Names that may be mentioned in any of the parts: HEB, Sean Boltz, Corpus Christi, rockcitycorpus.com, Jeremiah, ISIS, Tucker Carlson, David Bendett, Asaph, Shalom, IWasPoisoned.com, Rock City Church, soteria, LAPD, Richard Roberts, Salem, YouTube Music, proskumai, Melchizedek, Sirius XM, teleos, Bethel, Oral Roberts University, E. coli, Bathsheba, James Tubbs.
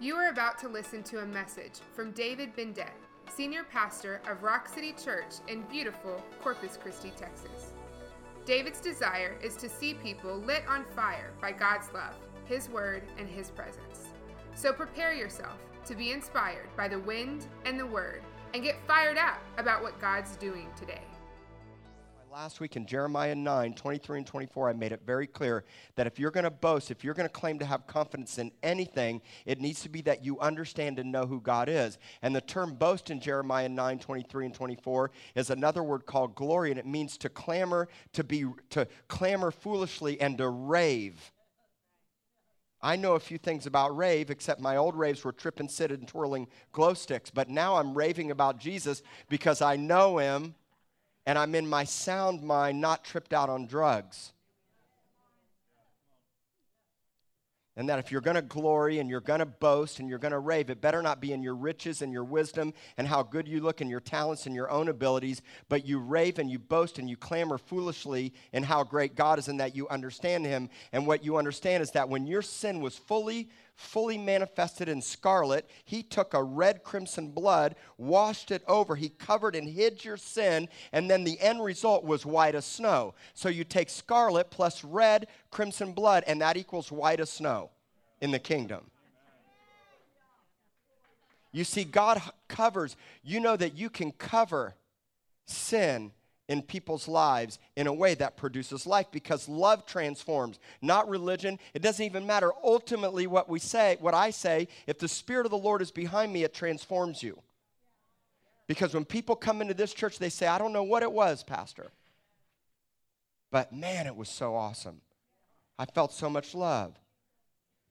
You are about to listen to a message from David Bendett, Senior Pastor of Rock City Church in beautiful Corpus Christi, Texas. David's desire is to see people lit on fire by God's love, His Word, and His presence. So prepare yourself to be inspired by the wind and the Word and get fired up about what God's doing today. Last week in Jeremiah 9, 23 and 24, I made it very clear that if you're going to boast, if you're going to claim to have confidence in anything, it needs to be that you understand and know who God is. And the term boast in Jeremiah 9, 23 and 24 is another word called glory, and it means to clamor, to clamor foolishly and to rave. I know a few things about rave, except my old raves were trip and sit and twirling glow sticks, but now I'm raving about Jesus because I know Him. And I'm in my sound mind, not tripped out on drugs. And that if you're going to glory and you're going to boast and you're going to rave, it better not be in your riches and your wisdom and how good you look and your talents and your own abilities, but you rave and you boast and you clamor foolishly in how great God is and that you understand Him. And what you understand is that when your sin was fully manifested in scarlet, He took a red crimson blood, washed it over, He covered and hid your sin, and then the end result was white as snow. So you take scarlet plus red crimson blood, and that equals white as snow in the kingdom. You see, God covers. You know that you can cover sin in people's lives in a way that produces life, because love transforms, not religion. It doesn't even matter ultimately what we say, what I say. If the Spirit of the Lord is behind me, it transforms you. Because when people come into this church, they say, I don't know what it was, Pastor, but man, it was so awesome. I felt so much love.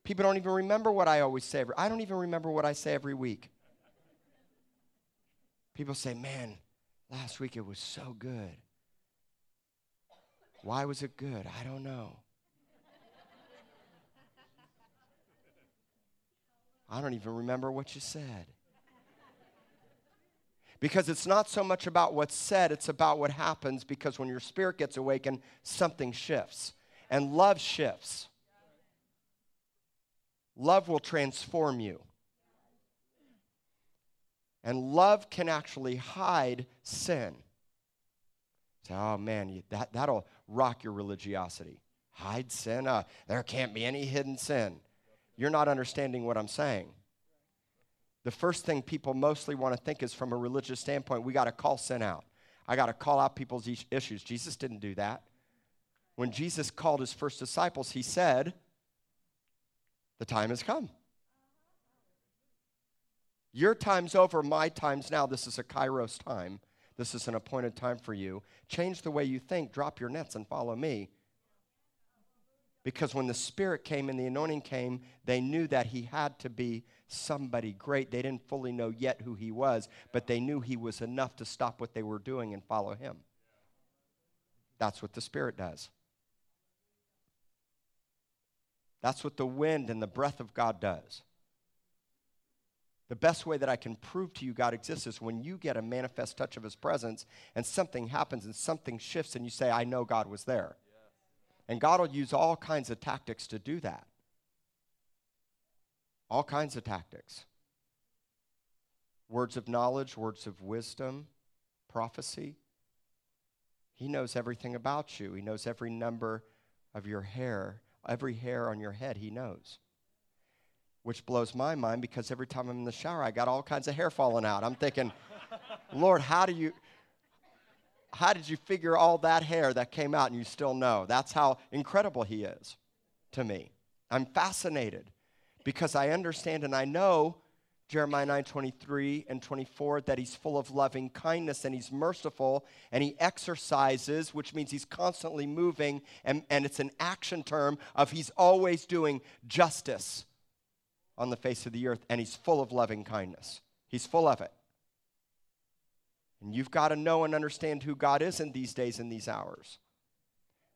People don't even remember what I always say. I don't even remember what I say every week. People say, man, last week it was so good. Why was it good? I don't know. I don't even remember what you said. Because it's not so much about what's said, it's about what happens, because when your spirit gets awakened, something shifts. And love shifts. Love will transform you. And love can actually hide sin. Say, oh man, that'll rock your religiosity. Hide sin? There can't be any hidden sin. You're not understanding what I'm saying. The first thing people mostly want to think is from a religious standpoint, we got to call sin out. I got to call out people's issues. Jesus didn't do that. When Jesus called His first disciples, He said, the time has come. Your time's over, my time's now. This is a kairos time. This is an appointed time for you. Change the way you think. Drop your nets and follow me. Because when the Spirit came and the anointing came, they knew that He had to be somebody great. They didn't fully know yet who He was, but they knew He was enough to stop what they were doing and follow Him. That's what the Spirit does. That's what the wind and the breath of God does. The best way that I can prove to you God exists is when you get a manifest touch of His presence and something happens and something shifts and you say, I know God was there. Yeah. And God will use all kinds of tactics to do that. All kinds of tactics. Words of knowledge, words of wisdom, prophecy. He knows everything about you. He knows every number of your hair, every hair on your head, He knows. Which blows my mind, because every time I'm in the shower, I got all kinds of hair falling out. I'm thinking, Lord, how did you figure all that hair that came out and you still know? That's how incredible He is to me. I'm fascinated because I understand and I know Jeremiah 9, 23 and 24, that He's full of loving kindness and He's merciful and He exercises, which means He's constantly moving, and it's an action term of He's always doing justice on the face of the earth, and He's full of loving kindness. He's full of it. And you've got to know and understand who God is in these days and these hours.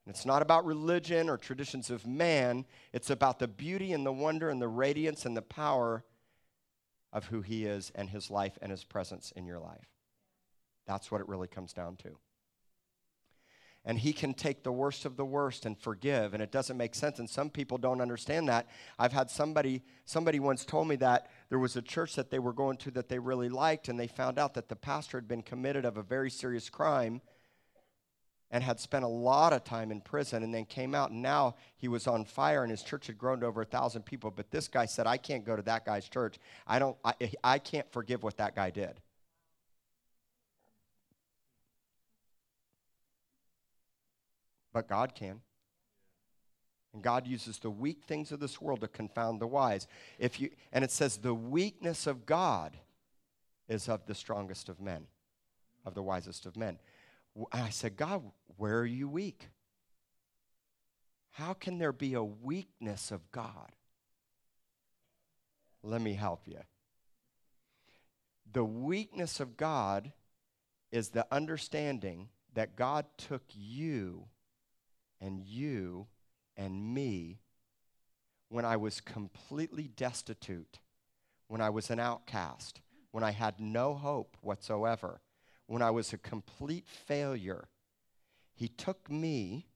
And it's not about religion or traditions of man. It's about the beauty and the wonder and the radiance and the power of who He is and His life and His presence in your life. That's what it really comes down to. and he can take the worst of the worst and forgive, and it doesn't make sense, and some people don't understand that. I've had somebody once told me that there was a church that they were going to that they really liked, and they found out that the pastor had been committed of a very serious crime and had spent a lot of time in prison, and then came out, and now he was on fire, and his church had grown to over 1,000 people, but this guy said, I can't go to that guy's church. I can't forgive what that guy did. But God can. And God uses the weak things of this world to confound the wise. And it says the weakness of God is of the strongest of men, of the wisest of men. I said, God, where are you weak? How can there be a weakness of God? Let me help you. The weakness of God is the understanding that God took you and me when I was completely destitute, when I was an outcast, when I had no hope whatsoever, when I was a complete failure. He took me,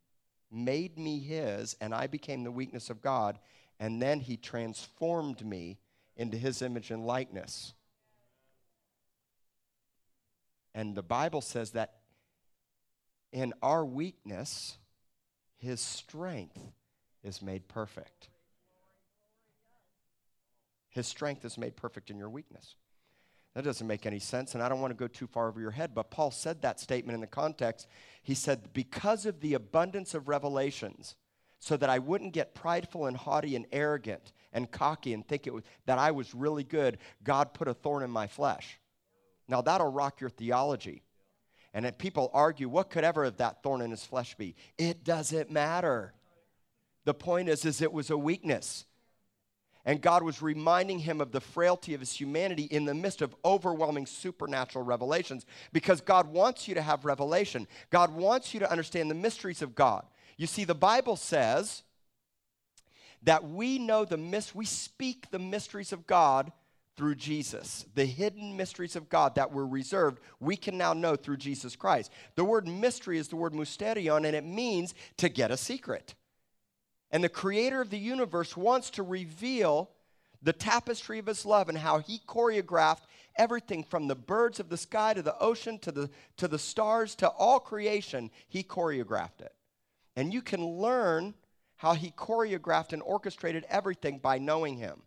made me his, and I became the weakness of God, and then he transformed me into his image and likeness. And the Bible says that in our weakness, his strength is made perfect. His strength is made perfect in your weakness. That doesn't make any sense, and I don't want to go too far over your head, but Paul said that statement in the context. He said, because of the abundance of revelations, so that I wouldn't get prideful and haughty and arrogant and cocky and think that I was really good, God put a thorn in my flesh. Now, that'll rock your theology. And if people argue, what could ever have that thorn in his flesh be? It doesn't matter. The point is it was a weakness. And God was reminding him of the frailty of his humanity in the midst of overwhelming supernatural revelations, because God wants you to have revelation. God wants you to understand the mysteries of God. You see, the Bible says that we speak the mysteries of God through Jesus. The hidden mysteries of God that were reserved, we can now know through Jesus Christ. The word mystery is the word mysterion, and it means to get a secret. And the creator of the universe wants to reveal the tapestry of his love and how he choreographed everything from the birds of the sky to the ocean to the stars to all creation. He choreographed it. And you can learn how he choreographed and orchestrated everything by knowing him.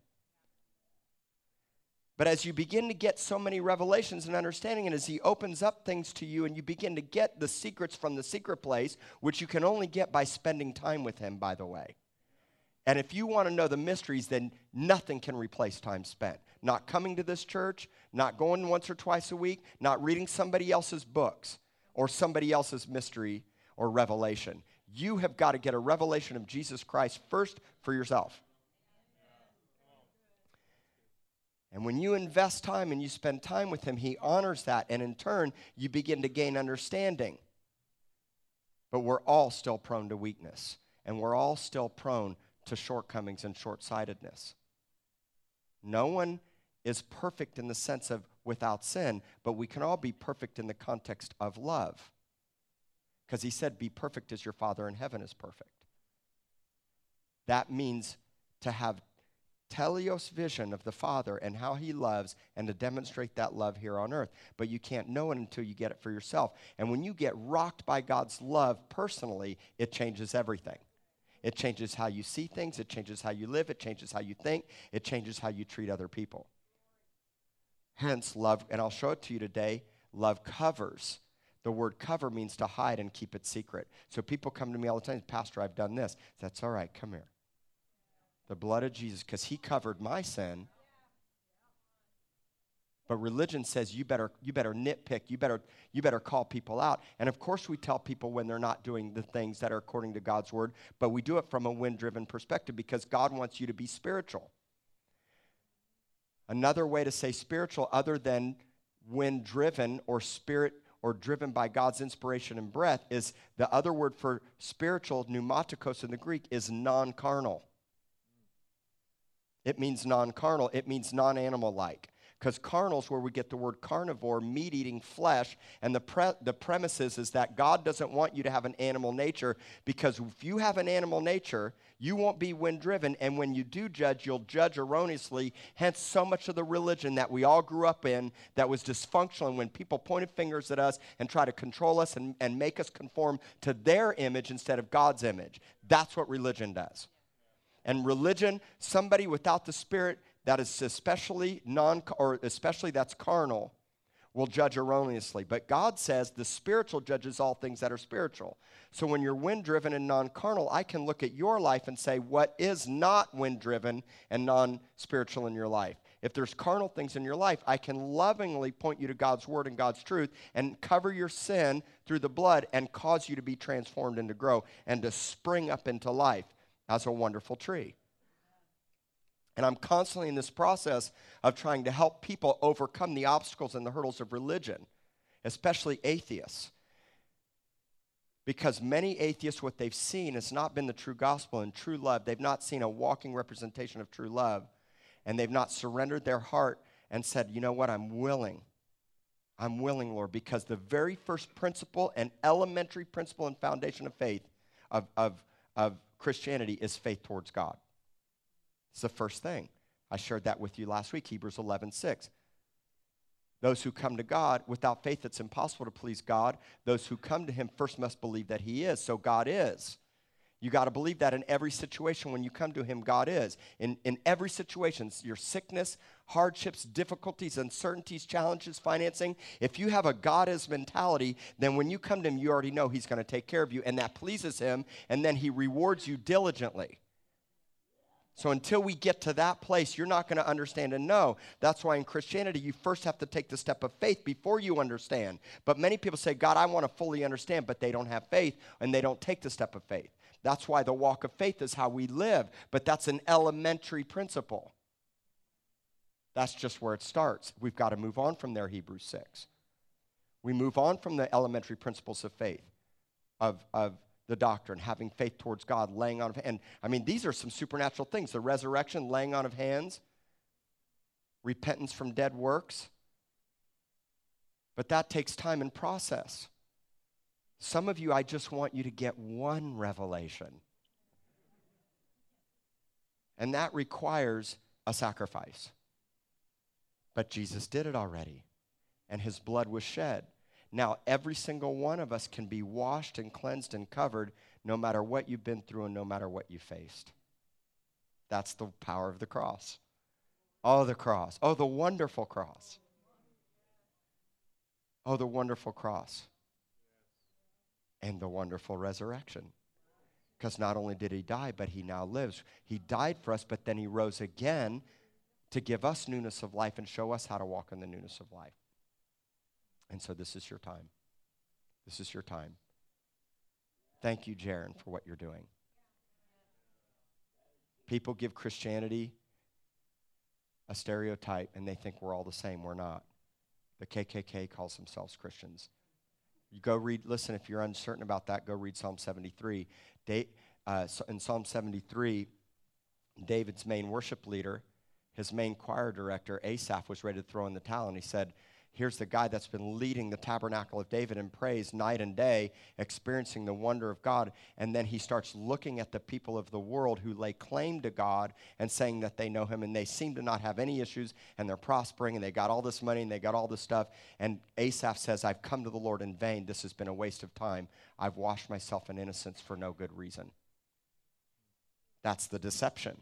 But as you begin to get so many revelations and understanding, and as he opens up things to you and you begin to get the secrets from the secret place, which you can only get by spending time with him, by the way. And if you want to know the mysteries, then nothing can replace time spent. Not coming to this church, not going once or twice a week, not reading somebody else's books or somebody else's mystery or revelation. You have got to get a revelation of Jesus Christ first for yourself. And when you invest time and you spend time with him, he honors that. And in turn, you begin to gain understanding. But we're all still prone to weakness. And we're all still prone to shortcomings and short-sightedness. No one is perfect in the sense of without sin, but we can all be perfect in the context of love. Because he said, be perfect as your Father in heaven is perfect. That means to have teleos vision of the Father and how he loves, and to demonstrate that love here on earth. But you can't know it until you get it for yourself. And when you get rocked by God's love personally, it changes everything. It changes how you see things. It changes how you live. It changes how you think. It changes how you treat other people. Hence, love, and I'll show it to you today, love covers. The word cover means to hide and keep it secret. So people come to me all the time, Pastor, I've done this. That's all right, come here. The blood of Jesus, because he covered my sin. But religion says you better nitpick, you better call people out. And of course we tell people when they're not doing the things that are according to God's word, but we do it from a wind-driven perspective because God wants you to be spiritual. Another way to say spiritual other than wind-driven or spirit or driven by God's inspiration and breath is the other word for spiritual, pneumatikos in the Greek, is non-carnal. It means non-carnal. It means non-animal-like. because carnal is where we get the word carnivore, meat-eating flesh. And the premise is that God doesn't want you to have an animal nature, because if you have an animal nature, you won't be wind-driven, and when you do judge, you'll judge erroneously. Hence, so much of the religion that we all grew up in that was dysfunctional, and when people pointed fingers at us and tried to control us and make us conform to their image instead of God's image. That's what religion does. And religion, somebody without the Spirit that is especially that's carnal, will judge erroneously. But God says the spiritual judges all things that are spiritual. So when you're wind-driven and non-carnal, I can look at your life and say, what is not wind-driven and non-spiritual in your life? If there's carnal things in your life, I can lovingly point you to God's word and God's truth and cover your sin through the blood and cause you to be transformed and to grow and to spring up into life as a wonderful tree. And I'm constantly in this process of trying to help people overcome the obstacles and the hurdles of religion, especially atheists. Because many atheists, what they've seen has not been the true gospel and true love. They've not seen a walking representation of true love. And they've not surrendered their heart and said, you know what, I'm willing. I'm willing, Lord, because the very first principle and elementary principle and foundation of faith, of Christianity, is faith towards God. It's the first thing. I shared that with you last week, Hebrews 11:6. Those who come to God, without faith it's impossible to please God. Those who come to him first must believe that he is. So God is. You got to believe that in every situation when you come to him, God is. In every situation, your sickness, hardships, difficulties, uncertainties, challenges, financing, if you have a God is mentality, then when you come to him, you already know he's going to take care of you, and that pleases him, and then he rewards you diligently. So until we get to that place, you're not going to understand and know. That's why in Christianity, you first have to take the step of faith before you understand. But many people say, God, I want to fully understand, but they don't have faith, and they don't take the step of faith. That's why the walk of faith is how we live, but that's an elementary principle. That's just where it starts. We've got to move on from there, Hebrews 6. We move on from the elementary principles of faith, of the doctrine, having faith towards God, laying on of hands. I mean, these are some supernatural things. The resurrection, laying on of hands, repentance from dead works. But that takes time and process. Some of you, I just want you to get one revelation. And that requires a sacrifice. But Jesus did it already, and his blood was shed. Now, every single one of us can be washed and cleansed and covered no matter what you've been through and no matter what you faced. That's the power of the cross. Oh, the cross. Oh, the wonderful cross. Oh, the wonderful cross. And the wonderful resurrection. Because not only did he die, but he now lives. He died for us, but then he rose again to give us newness of life and show us how to walk in the newness of life. And so this is your time. This is your time. Thank you, Jaron, for what you're doing. People give Christianity a stereotype, and they think we're all the same. We're not. The KKK calls themselves Christians. You go read, listen, if you're uncertain about that, go read Psalm 73. In Psalm 73, David's main worship leader, his main choir director, Asaph, was ready to throw in the towel, and he said, here's the guy that's been leading the tabernacle of David in praise night and day, experiencing the wonder of God. And then he starts looking at the people of the world who lay claim to God and saying that they know him, and they seem to not have any issues, and they're prospering, and they got all this money, and they got all this stuff. And Asaph says, I've come to the Lord in vain. This has been a waste of time. I've washed myself in innocence for no good reason. That's the deception.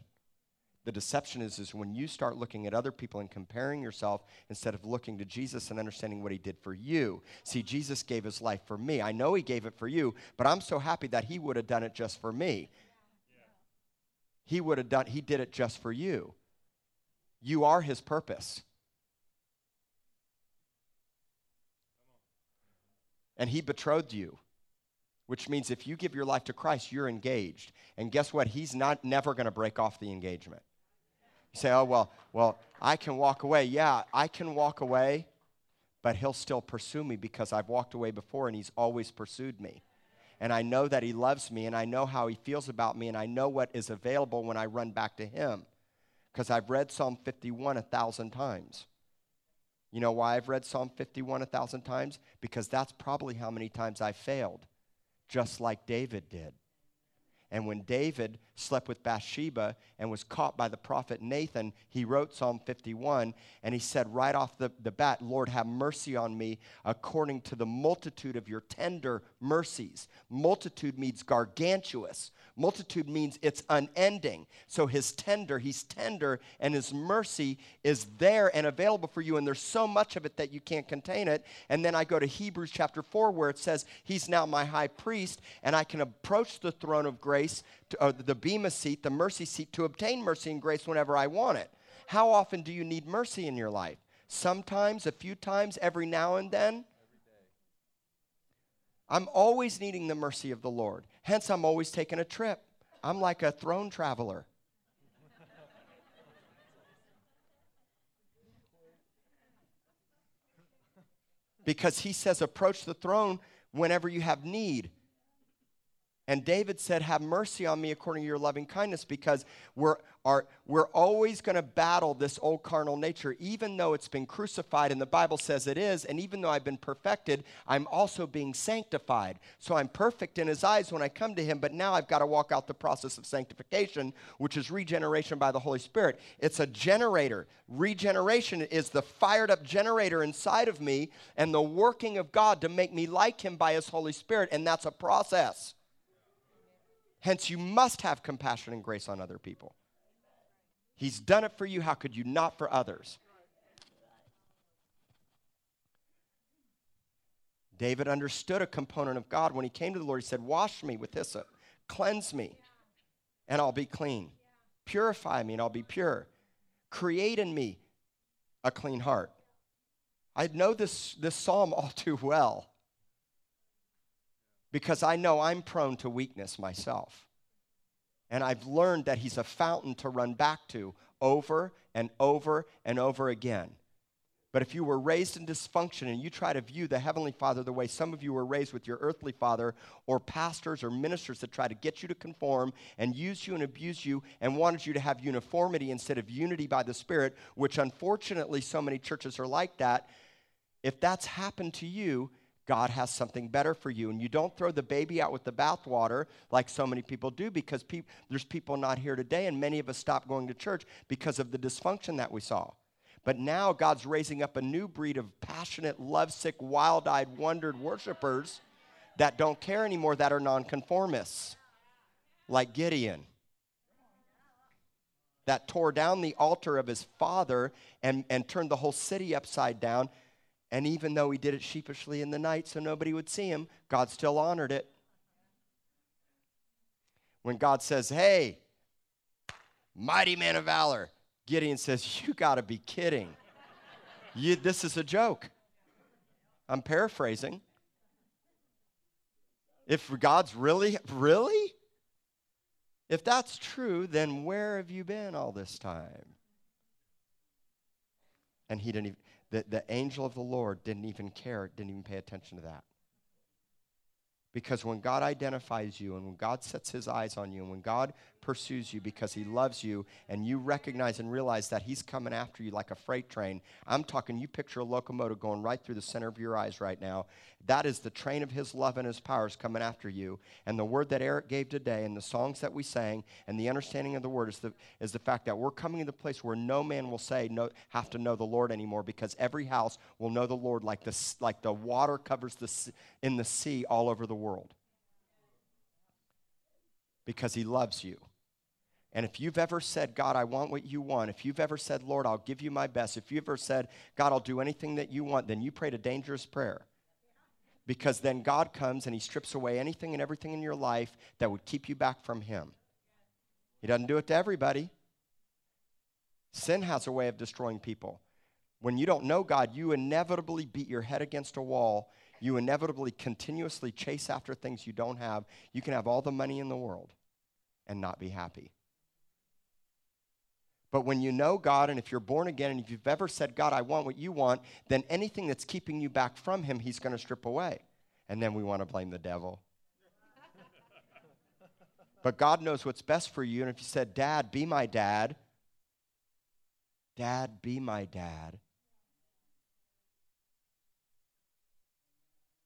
The deception is when you start looking at other people and comparing yourself instead of looking to Jesus and understanding what he did for you. See, Jesus gave his life for me. I know he gave it for you, but I'm so happy that he would have done it just for me. Yeah. He did it just for you. You are his purpose. And he betrothed you, which means if you give your life to Christ, you're engaged. And guess what? He's never going to break off the engagement. You say, oh, well, I can walk away. Yeah, I can walk away, but he'll still pursue me because I've walked away before and he's always pursued me. And I know that he loves me, and I know how he feels about me, and I know what is available when I run back to him because I've read Psalm 51 1,000 times. You know why I've read Psalm 51 1,000 times? Because that's probably how many times I failed, just like David did. And when David slept with Bathsheba and was caught by the prophet Nathan, he wrote Psalm 51, and he said right off the bat, Lord, have mercy on me according to the multitude of your tender mercies. Multitude means gargantuous. Multitude means it's unending. So his tender, he's tender, and his mercy is there and available for you, and there's so much of it that you can't contain it. And then I go to Hebrews chapter 4 where it says, he's now my high priest, and I can approach the throne of grace, the bema seat, the mercy seat, to obtain mercy and grace whenever I want it. How often do you need mercy in your life? Sometimes, a few times, every now and then. I'm always needing the mercy of the Lord. Hence, I'm always taking a trip. I'm like a throne traveler. Because he says, approach the throne whenever you have need. And David said, have mercy on me according to your loving kindness, because we're always going to battle this old carnal nature, even though it's been crucified, and the Bible says it is, and even though I've been perfected, I'm also being sanctified. So I'm perfect in his eyes when I come to him, but now I've got to walk out the process of sanctification, which is regeneration by the Holy Spirit. It's a generator. Regeneration is the fired up generator inside of me and the working of God to make me like him by his Holy Spirit, and that's a process. Hence, you must have compassion and grace on other people. He's done it for you. How could you not for others? David understood a component of God. When he came to the Lord, he said, wash me with hyssop, cleanse me, and I'll be clean. Purify me, and I'll be pure. Create in me a clean heart. I know this psalm all too well, because I know I'm prone to weakness myself. And I've learned that he's a fountain to run back to over and over and over again. But if you were raised in dysfunction and you try to view the Heavenly Father the way some of you were raised with your earthly father, or pastors or ministers that try to get you to conform and use you and abuse you and wanted you to have uniformity instead of unity by the Spirit, which unfortunately so many churches are like that, if that's happened to you, God has something better for you, and you don't throw the baby out with the bathwater like so many people do, because there's people not here today, and many of us stopped going to church because of the dysfunction that we saw. But now God's raising up a new breed of passionate, lovesick, wild-eyed, wondered worshipers that don't care anymore, that are nonconformists, like Gideon, that tore down the altar of his father and turned the whole city upside down. And even though he did it sheepishly in the night so nobody would see him, God still honored it. When God says, hey, mighty man of valor, Gideon says, you got to be kidding. This is a joke. I'm paraphrasing. If God's really? If that's true, then where have you been all this time? And he didn't even... The angel of the Lord didn't even care, didn't even pay attention to that. Because when God identifies you, and when God sets his eyes on you, and when God pursues you because he loves you, and you recognize and realize that he's coming after you like a freight train, I'm talking, you picture a locomotive going right through the center of your eyes right now. That is the train of his love and his powers coming after you. And the word that Eric gave today, and the songs that we sang, and the understanding of the word is the fact that we're coming to the place where no man will say have to know the Lord anymore, because every house will know the Lord like the water covers in the sea all over the world. Because he loves you. And if you've ever said, God, I want what you want, if you've ever said, Lord, I'll give you my best, if you've ever said, God, I'll do anything that you want, then you prayed a dangerous prayer. Because then God comes and he strips away anything and everything in your life that would keep you back from him. He doesn't do it to everybody. Sin has a way of destroying people. When you don't know God, you inevitably beat your head against a wall. You inevitably continuously chase after things you don't have. You can have all the money in the world and not be happy. But when you know God, and if you're born again, and if you've ever said, God, I want what you want, then anything that's keeping you back from him, he's going to strip away. And then we want to blame the devil. But God knows what's best for you. And if you said, Dad, be my dad. Dad, be my dad.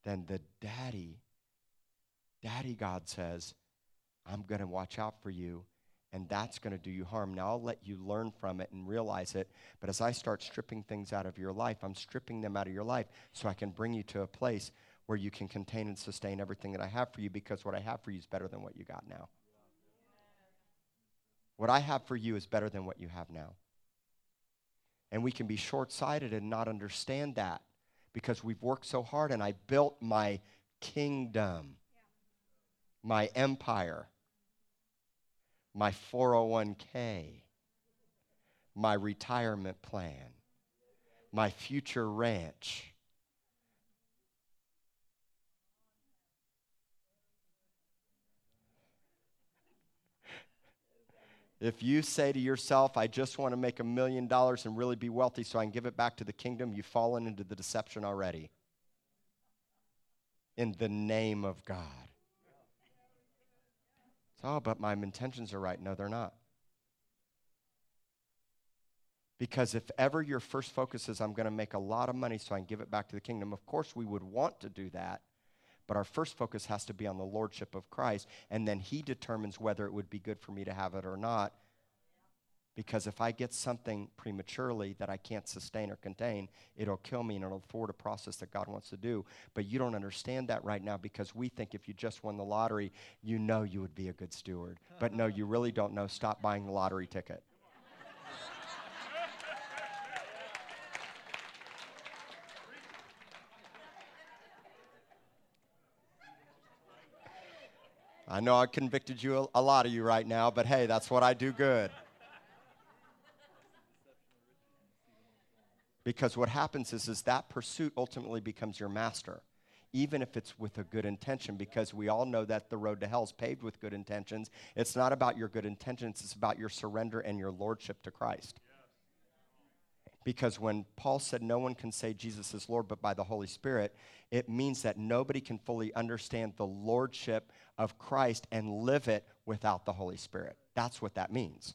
then the daddy God says, I'm going to watch out for you, and that's going to do you harm. Now, I'll let you learn from it and realize it, but as I start stripping things out of your life, I'm stripping them out of your life so I can bring you to a place where you can contain and sustain everything that I have for you, because what I have for you is better than what you got now. What I have for you is better than what you have now. And we can be short-sighted and not understand that, because we've worked so hard and I built my kingdom, my empire, my 401k, my retirement plan, my future ranch. If you say to yourself, I just want to make $1 million and really be wealthy so I can give it back to the kingdom, you've fallen into the deception already. In the name of God. Oh, but my intentions are right. No, they're not. Because if ever your first focus is, I'm going to make a lot of money so I can give it back to the kingdom, of course we would want to do that. But our first focus has to be on the lordship of Christ, and then he determines whether it would be good for me to have it or not. Because if I get something prematurely that I can't sustain or contain, it'll kill me and it'll thwart a process that God wants to do. But you don't understand that right now, because we think if you just won the lottery, you know you would be a good steward. But no, you really don't know. Stop buying the lottery ticket. I know I convicted you, a lot of you right now, but hey, that's what I do good. Because what happens is that pursuit ultimately becomes your master, even if it's with a good intention, because we all know that the road to hell is paved with good intentions. It's not about your good intentions. It's about your surrender and your lordship to Christ. Because when Paul said no one can say Jesus is Lord but by the Holy Spirit, it means that nobody can fully understand the lordship of Christ and live it without the Holy Spirit. That's what that means.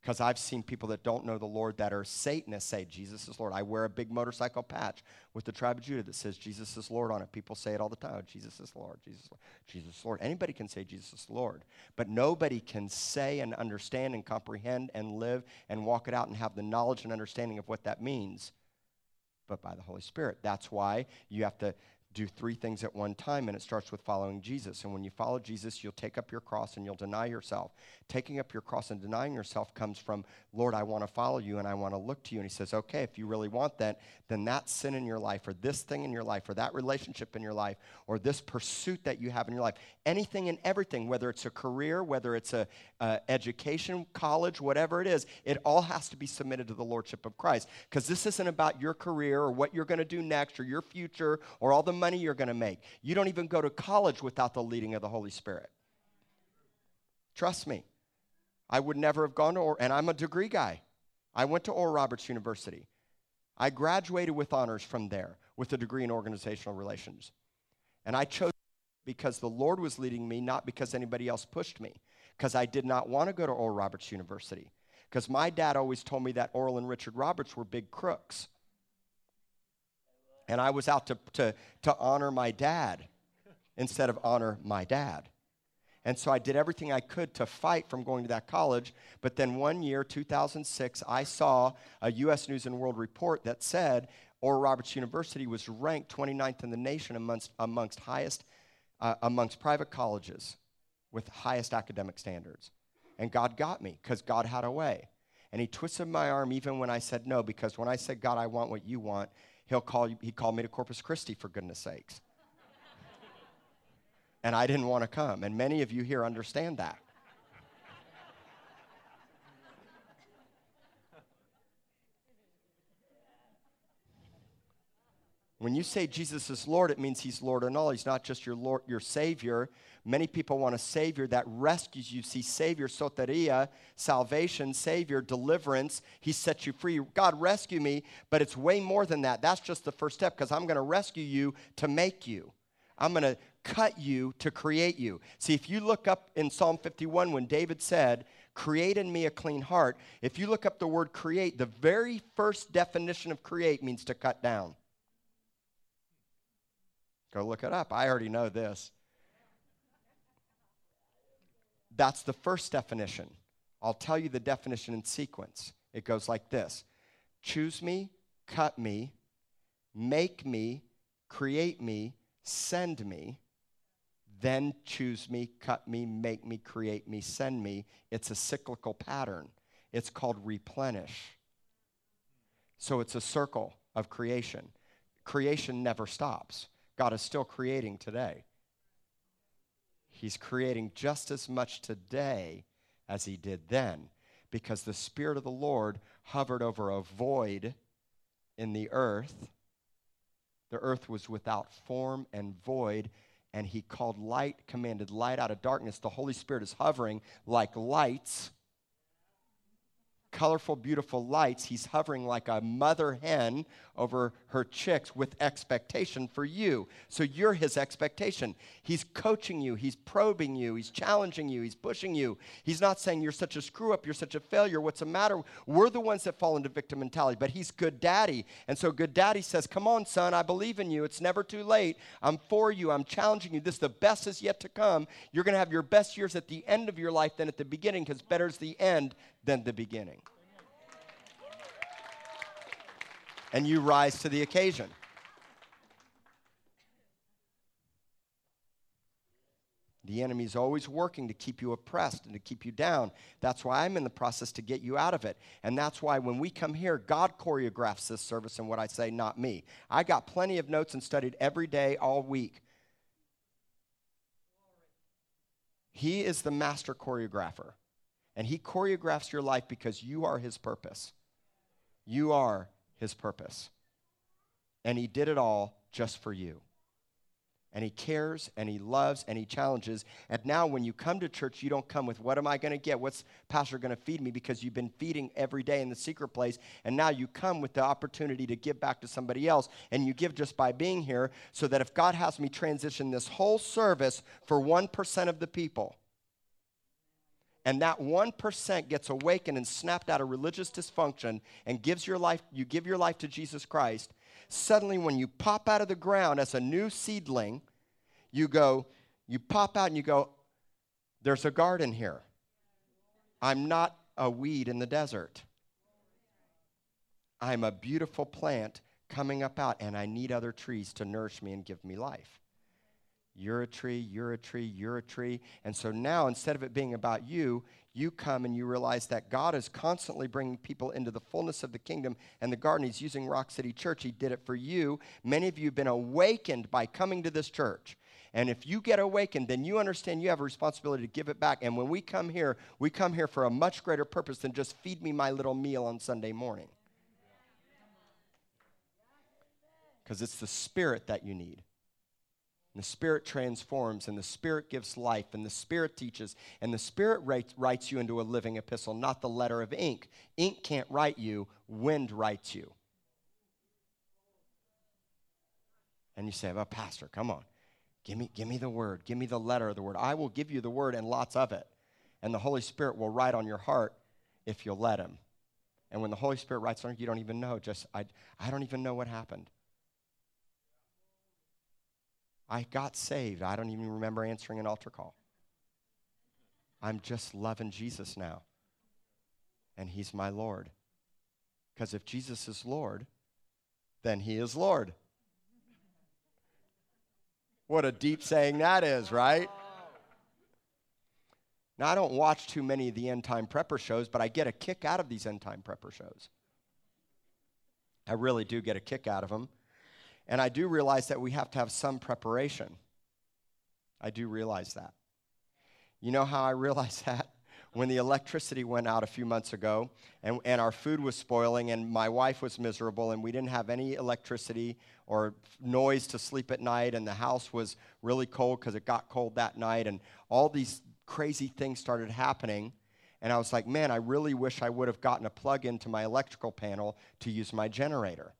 Because I've seen people that don't know the Lord that are Satanists say, Jesus is Lord. I wear a big motorcycle patch with the tribe of Judah that says Jesus is Lord on it. People say it all the time, oh, Jesus is Lord, Jesus is Lord, Jesus is Lord. Anybody can say Jesus is Lord, but nobody can say and understand and comprehend and live and walk it out and have the knowledge and understanding of what that means, but by the Holy Spirit. That's why you have to do three things at one time, and it starts with following Jesus. And when you follow Jesus, you'll take up your cross and you'll deny yourself. Taking up your cross and denying yourself comes from, Lord, I want to follow you and I want to look to you. And he says, okay, if you really want that, then that sin in your life or this thing in your life or that relationship in your life or this pursuit that you have in your life, anything and everything, whether it's a career, whether it's a education, college, whatever it is, it all has to be submitted to the lordship of Christ. Because this isn't about your career or what you're going to do next or your future or all the money you're going to make. You don't even go to college without the leading of the Holy Spirit. Trust me. I would never have gone to, and I'm a degree guy. I went to Oral Roberts University. I graduated with honors from there with a degree in organizational relations. And I chose because the Lord was leading me, not because anybody else pushed me, because I did not want to go to Oral Roberts University, because my dad always told me that Oral and Richard Roberts were big crooks. And I was out to honor my dad instead of honor my dad. And so I did everything I could to fight from going to that college. But then one year, 2006, I saw a U.S. News and World Report that said Oral Roberts University was ranked 29th in the nation amongst private colleges with highest academic standards. And God got me, because God had a way. And he twisted my arm even when I said no, because when I said, God, I want what you want, he called me to Corpus Christi, for goodness sakes. And I didn't want to come. And many of you here understand that. When you say Jesus is Lord, it means he's Lord and all. He's not just your Lord, your Savior. Many people want a Savior that rescues you. See, Savior, soteria, salvation, Savior, deliverance. He sets you free. God, rescue me, but it's way more than that. That's just the first step, because I'm going to rescue you to make you. I'm going to cut you to create you. See, if you look up in Psalm 51 when David said, create in me a clean heart, if you look up the word create, the very first definition of create means to cut down. Go look it up. I already know this. That's the first definition. I'll tell you the definition in sequence. It goes like this. Choose me, cut me, make me, create me, send me, then choose me, cut me, make me, create me, send me. It's a cyclical pattern. It's called replenish. So it's a circle of creation. Creation never stops. God is still creating today. He's creating just as much today as he did then, because the Spirit of the Lord hovered over a void in the earth. The earth was without form and void, and he called light, commanded light out of darkness. The Holy Spirit is hovering like lights, colorful, beautiful lights. He's hovering like a mother hen over her chicks with expectation for you. So you're his expectation. He's coaching you. He's probing you. He's challenging you. He's pushing you. He's not saying you're such a screw-up. You're such a failure. What's the matter? We're the ones that fall into victim mentality, but he's good daddy. And so good daddy says, come on, son, I believe in you. It's never too late. I'm for you. I'm challenging you. This, the best is yet to come. You're going to have your best years at the end of your life than at the beginning, because better is the end than the beginning. And you rise to the occasion. The enemy's always working to keep you oppressed and to keep you down. That's why I'm in the process to get you out of it. And that's why when we come here, God choreographs this service and what I say, not me. I got plenty of notes and studied every day, all week. He is the master choreographer. And he choreographs your life because you are his purpose. You are his purpose. And he did it all just for you. And he cares, and he loves, and he challenges. And now when you come to church, you don't come with, what am I going to get? What's pastor going to feed me? Because you've been feeding every day in the secret place. And now you come with the opportunity to give back to somebody else. And you give just by being here, so that if God has me transition this whole service for 1% of the people, and that 1% gets awakened and snapped out of religious dysfunction and gives your life, you give your life to Jesus Christ, suddenly when you pop out of the ground as a new seedling, you pop out and you go, there's a garden here. I'm not a weed in the desert. I'm a beautiful plant coming up out, and I need other trees to nourish me and give me life. You're a tree, you're a tree, you're a tree. And so now, instead of it being about you, you come and you realize that God is constantly bringing people into the fullness of the kingdom and the garden. He's using Rock City Church. He did it for you. Many of you have been awakened by coming to this church. And if you get awakened, then you understand you have a responsibility to give it back. And when we come here for a much greater purpose than just feed me my little meal on Sunday morning. Because it's the Spirit that you need. And the Spirit transforms, and the Spirit gives life, and the Spirit teaches, and the Spirit writes you into a living epistle, not the letter of ink. Ink can't write you. Wind writes you. And you say, well, pastor, come on. Give me the word. Give me the letter of the word. I will give you the word and lots of it. And the Holy Spirit will write on your heart if you'll let him. And when the Holy Spirit writes on you, you don't even know. Just, I don't even know what happened. I got saved. I don't even remember answering an altar call. I'm just loving Jesus now. And he's my Lord. Because if Jesus is Lord, then he is Lord. What a deep saying that is, right? Now, I don't watch too many of the end-time prepper shows, but I get a kick out of these end-time prepper shows. I really do get a kick out of them. And I do realize that we have to have some preparation. I do realize that. You know how I realized that? When the electricity went out a few months ago, and our food was spoiling, and my wife was miserable, and we didn't have any electricity or noise to sleep at night, and the house was really cold because it got cold that night, and all these crazy things started happening. And I was like, man, I really wish I would have gotten a plug into my electrical panel to use my generator,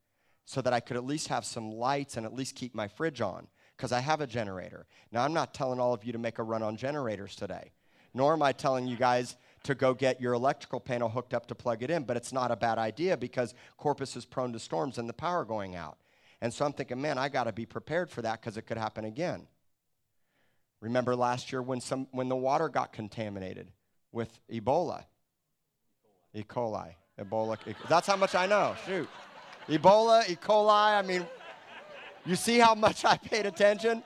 so that I could at least have some lights and at least keep my fridge on, because I have a generator. Now, I'm not telling all of you to make a run on generators today, nor am I telling you guys to go get your electrical panel hooked up to plug it in, but it's not a bad idea because Corpus is prone to storms and the power going out. And so I'm thinking, man, I got to be prepared for that because it could happen again. Remember last year when the water got contaminated with Ebola? E. coli. Ebola. That's how much I know. Shoot. Ebola, E. coli. I mean, you see how much I paid attention?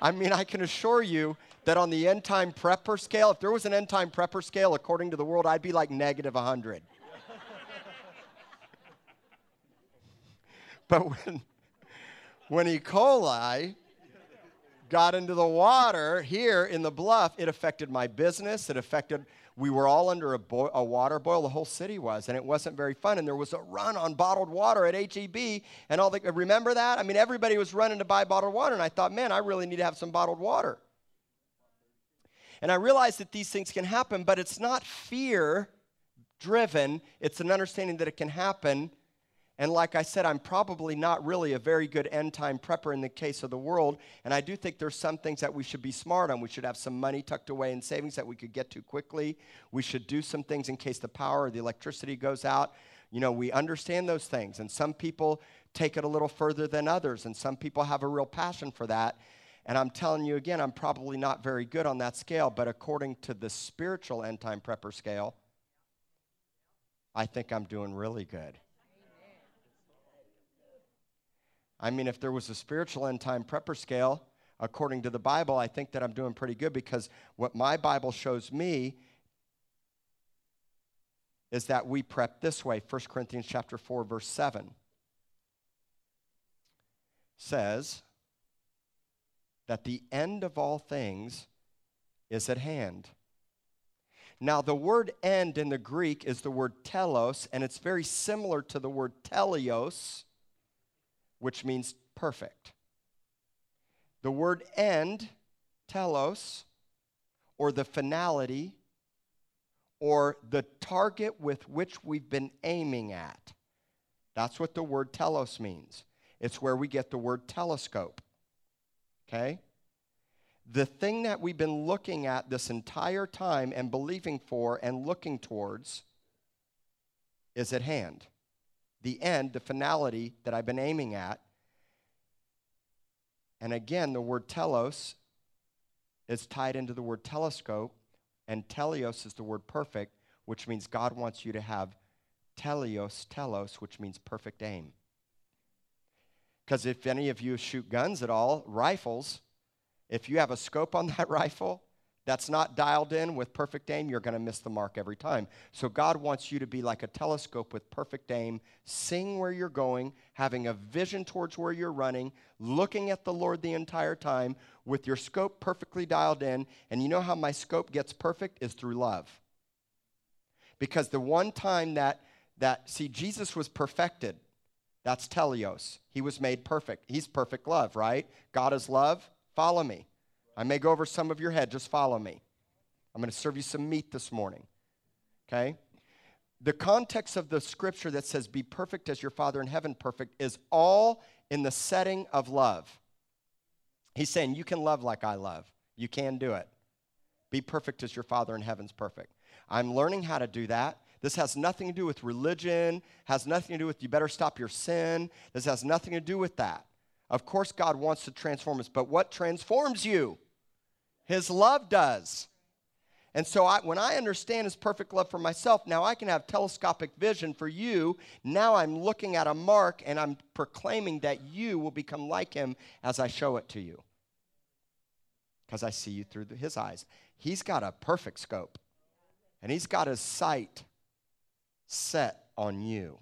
I mean, I can assure you that on the end-time prepper scale, if there was an end-time prepper scale, according to the world, I'd be like negative 100. But when E. coli got into the water here in the Bluff, it affected my business. We were all under a water boil. The whole city was, and it wasn't very fun. And there was a run on bottled water at HEB, and remember that? I mean, everybody was running to buy bottled water, and I thought, man, I really need to have some bottled water. And I realized that these things can happen, but it's not fear-driven. It's an understanding that it can happen. And like I said, I'm probably not really a very good end-time prepper in the case of the world, and I do think there's some things that we should be smart on. We should have some money tucked away in savings that we could get to quickly. We should do some things in case the power or the electricity goes out. You know, we understand those things, and some people take it a little further than others, and some people have a real passion for that. And I'm telling you again, I'm probably not very good on that scale, but according to the spiritual end-time prepper scale, I think I'm doing really good. I mean, if there was a spiritual end-time prepper scale, according to the Bible, I think that I'm doing pretty good, because what my Bible shows me is that we prep this way. 1 Corinthians chapter 4, verse 7 says that the end of all things is at hand. Now, the word end in the Greek is the word telos, and it's very similar to the word teleos, which means perfect. The word end, telos, or the finality, or the target with which we've been aiming at. That's what the word telos means. It's where we get the word telescope, okay? The thing that we've been looking at this entire time and believing for and looking towards is at hand. The end, the finality that I've been aiming at. And again, the word telos is tied into the word telescope, and teleos is the word perfect, which means God wants you to have telos, which means perfect aim. Because if any of you shoot guns at all, rifles, if you have a scope on that rifle that's not dialed in with perfect aim, you're going to miss the mark every time. So God wants you to be like a telescope with perfect aim, seeing where you're going, having a vision towards where you're running, looking at the Lord the entire time with your scope perfectly dialed in. And you know how my scope gets perfect is through love. Because the one time see, Jesus was perfected. That's teleos. He was made perfect. He's perfect love, right? God is love. Follow me. I may go over some of your head. Just follow me. I'm going to serve you some meat this morning, okay? The context of the scripture that says, be perfect as your Father in heaven perfect, is all in the setting of love. He's saying, you can love like I love. You can do it. Be perfect as your Father in heaven's perfect. I'm learning how to do that. This has nothing to do with religion, has nothing to do with you better stop your sin. This has nothing to do with that. Of course, God wants to transform us, but what transforms you? His love does. And so when I understand His perfect love for myself, now I can have telescopic vision for you. Now I'm looking at a mark, and I'm proclaiming that you will become like Him as I show it to you, because I see you through His eyes. He's got a perfect scope, and He's got His sight set on you.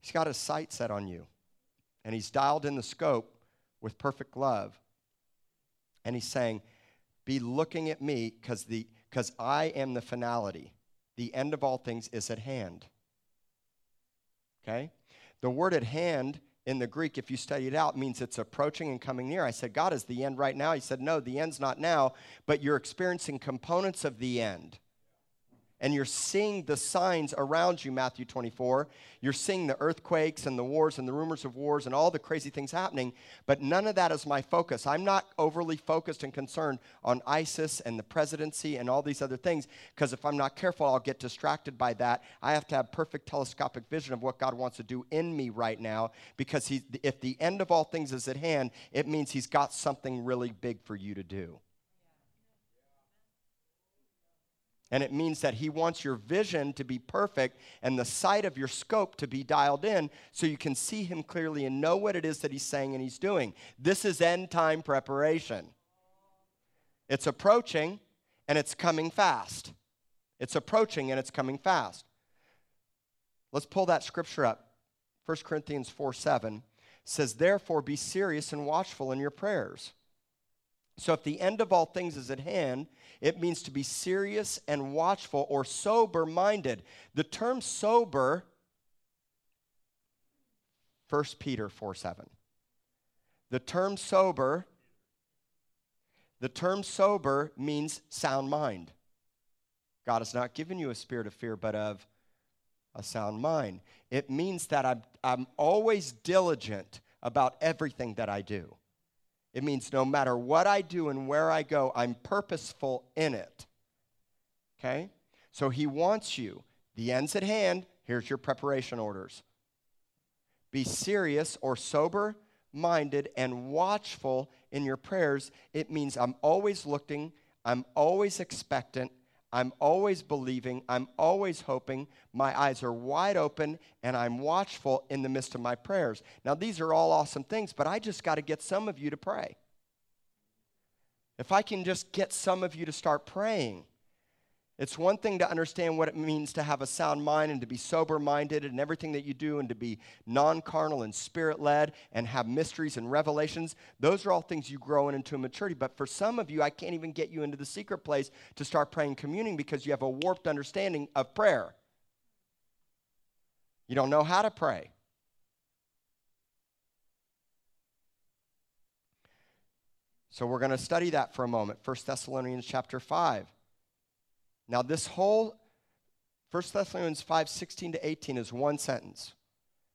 He's got His sight set on you, and He's dialed in the scope with perfect love, and He's saying, be looking at me, because I am the finality. The end of all things is at hand, okay? The word at hand in the Greek, if you study it out, means it's approaching and coming near. I said, God, is the end right now? He said, no, the end's not now, but you're experiencing components of the end. and you're seeing the signs around you, Matthew 24. You're seeing the earthquakes and the wars and the rumors of wars and all the crazy things happening, but none of that is my focus. I'm not overly focused and concerned on ISIS and the presidency and all these other things, because if I'm not careful, I'll get distracted by that. I have to have perfect telescopic vision of what God wants to do in me right now, because if the end of all things is at hand, it means he's got something really big for you to do. And it means that he wants your vision to be perfect and the sight of your scope to be dialed in so you can see him clearly and know what it is that he's saying and he's doing. This is end time preparation. It's approaching and it's coming fast. It's approaching and it's coming fast. Let's pull that scripture up. 1 Corinthians 4:7 says, therefore be serious and watchful in your prayers. So if the end of all things is at hand, it means to be serious and watchful or sober-minded. The term sober, 1 Peter 4:7. The term sober means sound mind. God has not given you a spirit of fear, but of a sound mind. It means that I'm always diligent about everything that I do. It means no matter what I do and where I go, I'm purposeful in it, okay? So he wants you. The end's at hand. Here's your preparation orders. Be serious or sober-minded and watchful in your prayers. It means I'm always looking, I'm always expectant, I'm always believing, I'm always hoping, my eyes are wide open, and I'm watchful in the midst of my prayers. Now, these are all awesome things, but I just got to get some of you to pray. If I can just get some of you to start praying. It's one thing to understand what it means to have a sound mind and to be sober-minded in everything that you do and to be non-carnal and spirit-led and have mysteries and revelations. Those are all things you grow into maturity. But for some of you, I can't even get you into the secret place to start praying communion because you have a warped understanding of prayer. You don't know how to pray. So we're going to study that for a moment. 1 Thessalonians chapter 5. Now, this whole 1 Thessalonians 5:16-18 is one sentence.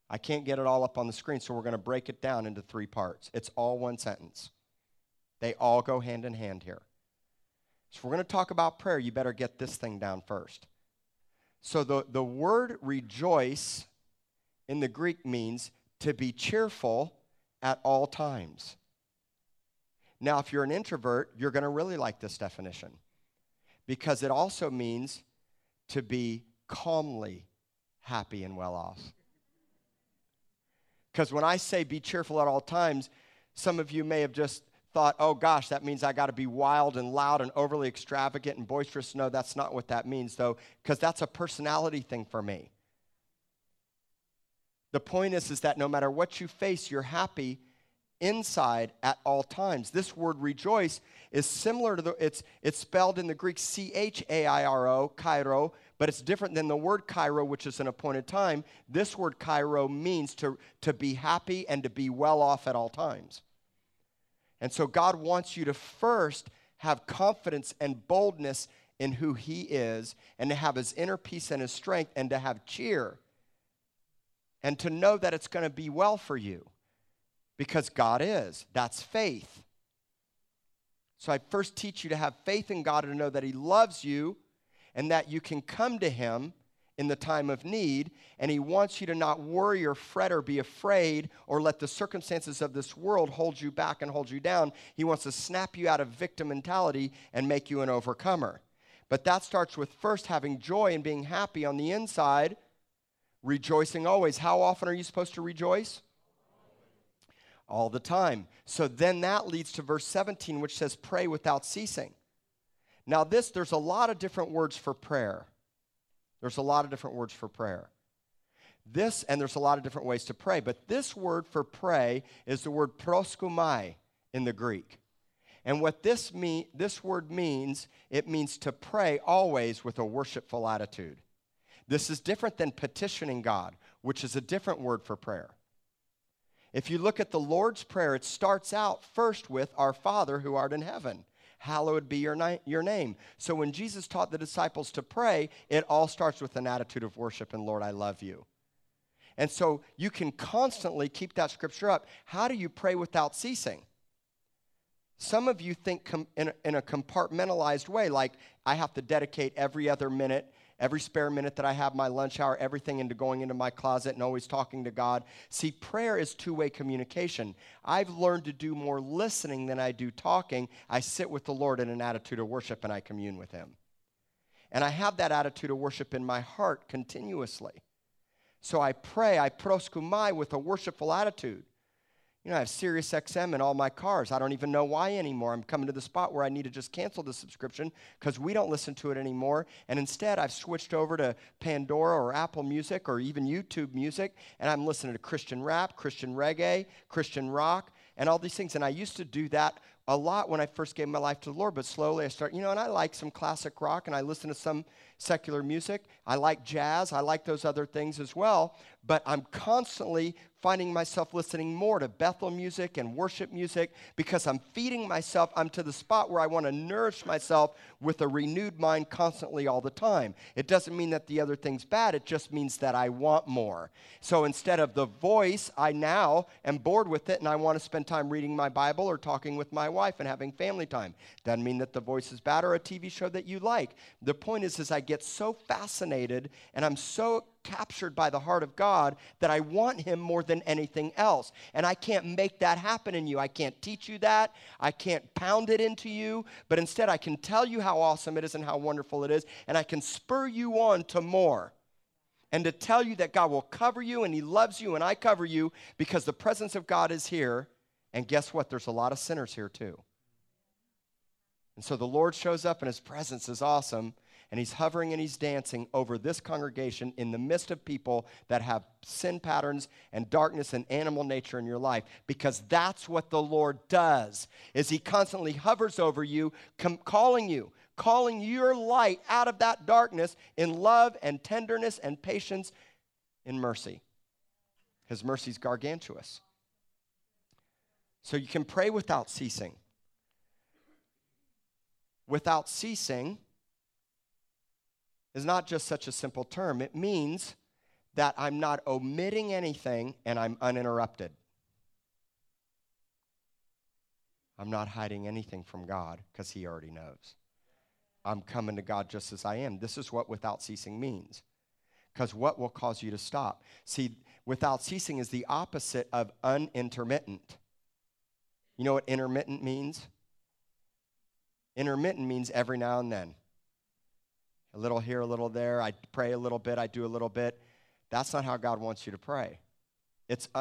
I can't get it all up on the screen, so we're going to break it down into three parts. It's all one sentence. They all go hand in hand here. So if we're going to talk about prayer, you better get this thing down first. So the word rejoice in the Greek means to be cheerful at all times. Now, if you're an introvert, you're going to really like this definition, because it also means to be calmly happy and well off. Because when I say be cheerful at all times, some of you may have just thought, oh gosh, that means I gotta be wild and loud and overly extravagant and boisterous. No, that's not what that means though, because that's a personality thing for me. The point is that no matter what you face, you're happy inside at all times. This word rejoice is similar to it's spelled in the Greek C-H-A-I-R-O, kairo, but it's different than the word kairo, which is an appointed time. This word kairo means to be happy and to be well off at all times. And so God wants you to first have confidence and boldness in who he is and to have his inner peace and his strength and to have cheer and to know that it's going to be well for you. Because God is. That's faith. So I first teach you to have faith in God and to know that he loves you and that you can come to him in the time of need, and he wants you to not worry or fret or be afraid or let the circumstances of this world hold you back and hold you down. He wants to snap you out of victim mentality and make you an overcomer. But that starts with first having joy and being happy on the inside, rejoicing always. How often are you supposed to rejoice? All the time. So then that leads to verse 17, which says, pray without ceasing. Now this, there's a lot of different words for prayer. This, and there's a lot of different ways to pray, but this word for pray is the word proskumai in the Greek. And what this word means, it means to pray always with a worshipful attitude. This is different than petitioning God, which is a different word for prayer. If you look at the Lord's Prayer, it starts out first with, our Father who art in heaven, hallowed be your name. So when Jesus taught the disciples to pray, it all starts with an attitude of worship and, Lord, I love you. And so you can constantly keep that scripture up. How do you pray without ceasing? Some of you think in a compartmentalized way, like I have to dedicate every other minute, every spare minute that I have, my lunch hour, everything into going into my closet and always talking to God. See, prayer is two-way communication. I've learned to do more listening than I do talking. I sit with the Lord in an attitude of worship and I commune with him. And I have that attitude of worship in my heart continuously. So I pray, I proskumai, with a worshipful attitude. You know, I have Sirius XM in all my cars. I don't even know why anymore. I'm coming to the spot where I need to just cancel the subscription because we don't listen to it anymore. And instead, I've switched over to Pandora or Apple Music or even YouTube Music, and I'm listening to Christian rap, Christian reggae, Christian rock, and all these things. And I used to do that a lot when I first gave my life to the Lord, but slowly I start, and I like some classic rock, and I listen to some secular music. I like jazz. I like those other things as well, but I'm constantly finding myself listening more to Bethel music and worship music because I'm feeding myself. I'm to the spot where I want to nourish myself with a renewed mind constantly all the time. It doesn't mean that the other thing's bad. It just means that I want more. So instead of the voice, I now am bored with it, and I want to spend time reading my Bible or talking with my wife and having family time. Doesn't mean that the voice is bad or a TV show that you like. The point is I get so fascinated and I'm so captured by the heart of God that I want him more than anything else. And I can't make that happen in you. I can't teach you that. I can't pound it into you. But instead, I can tell you how awesome it is and how wonderful it is. And I can spur you on to more and to tell you that God will cover you and he loves you and I cover you because the presence of God is here. And guess what? There's a lot of sinners here too. And so the Lord shows up and his presence is awesome. And he's hovering and he's dancing over this congregation in the midst of people that have sin patterns and darkness and animal nature in your life, because that's what the Lord does, is he constantly hovers over you, calling your light out of that darkness in love and tenderness and patience in mercy. His mercy's gargantuous. So you can pray without ceasing. Without ceasing is not just such a simple term. It means that I'm not omitting anything and I'm uninterrupted. I'm not hiding anything from God because he already knows. I'm coming to God just as I am. This is what without ceasing means, because what will cause you to stop? See, without ceasing is the opposite of unintermittent. You know what intermittent means? Intermittent means every now and then. A little here, a little there. I pray a little bit. I do a little bit. That's not how God wants you to pray.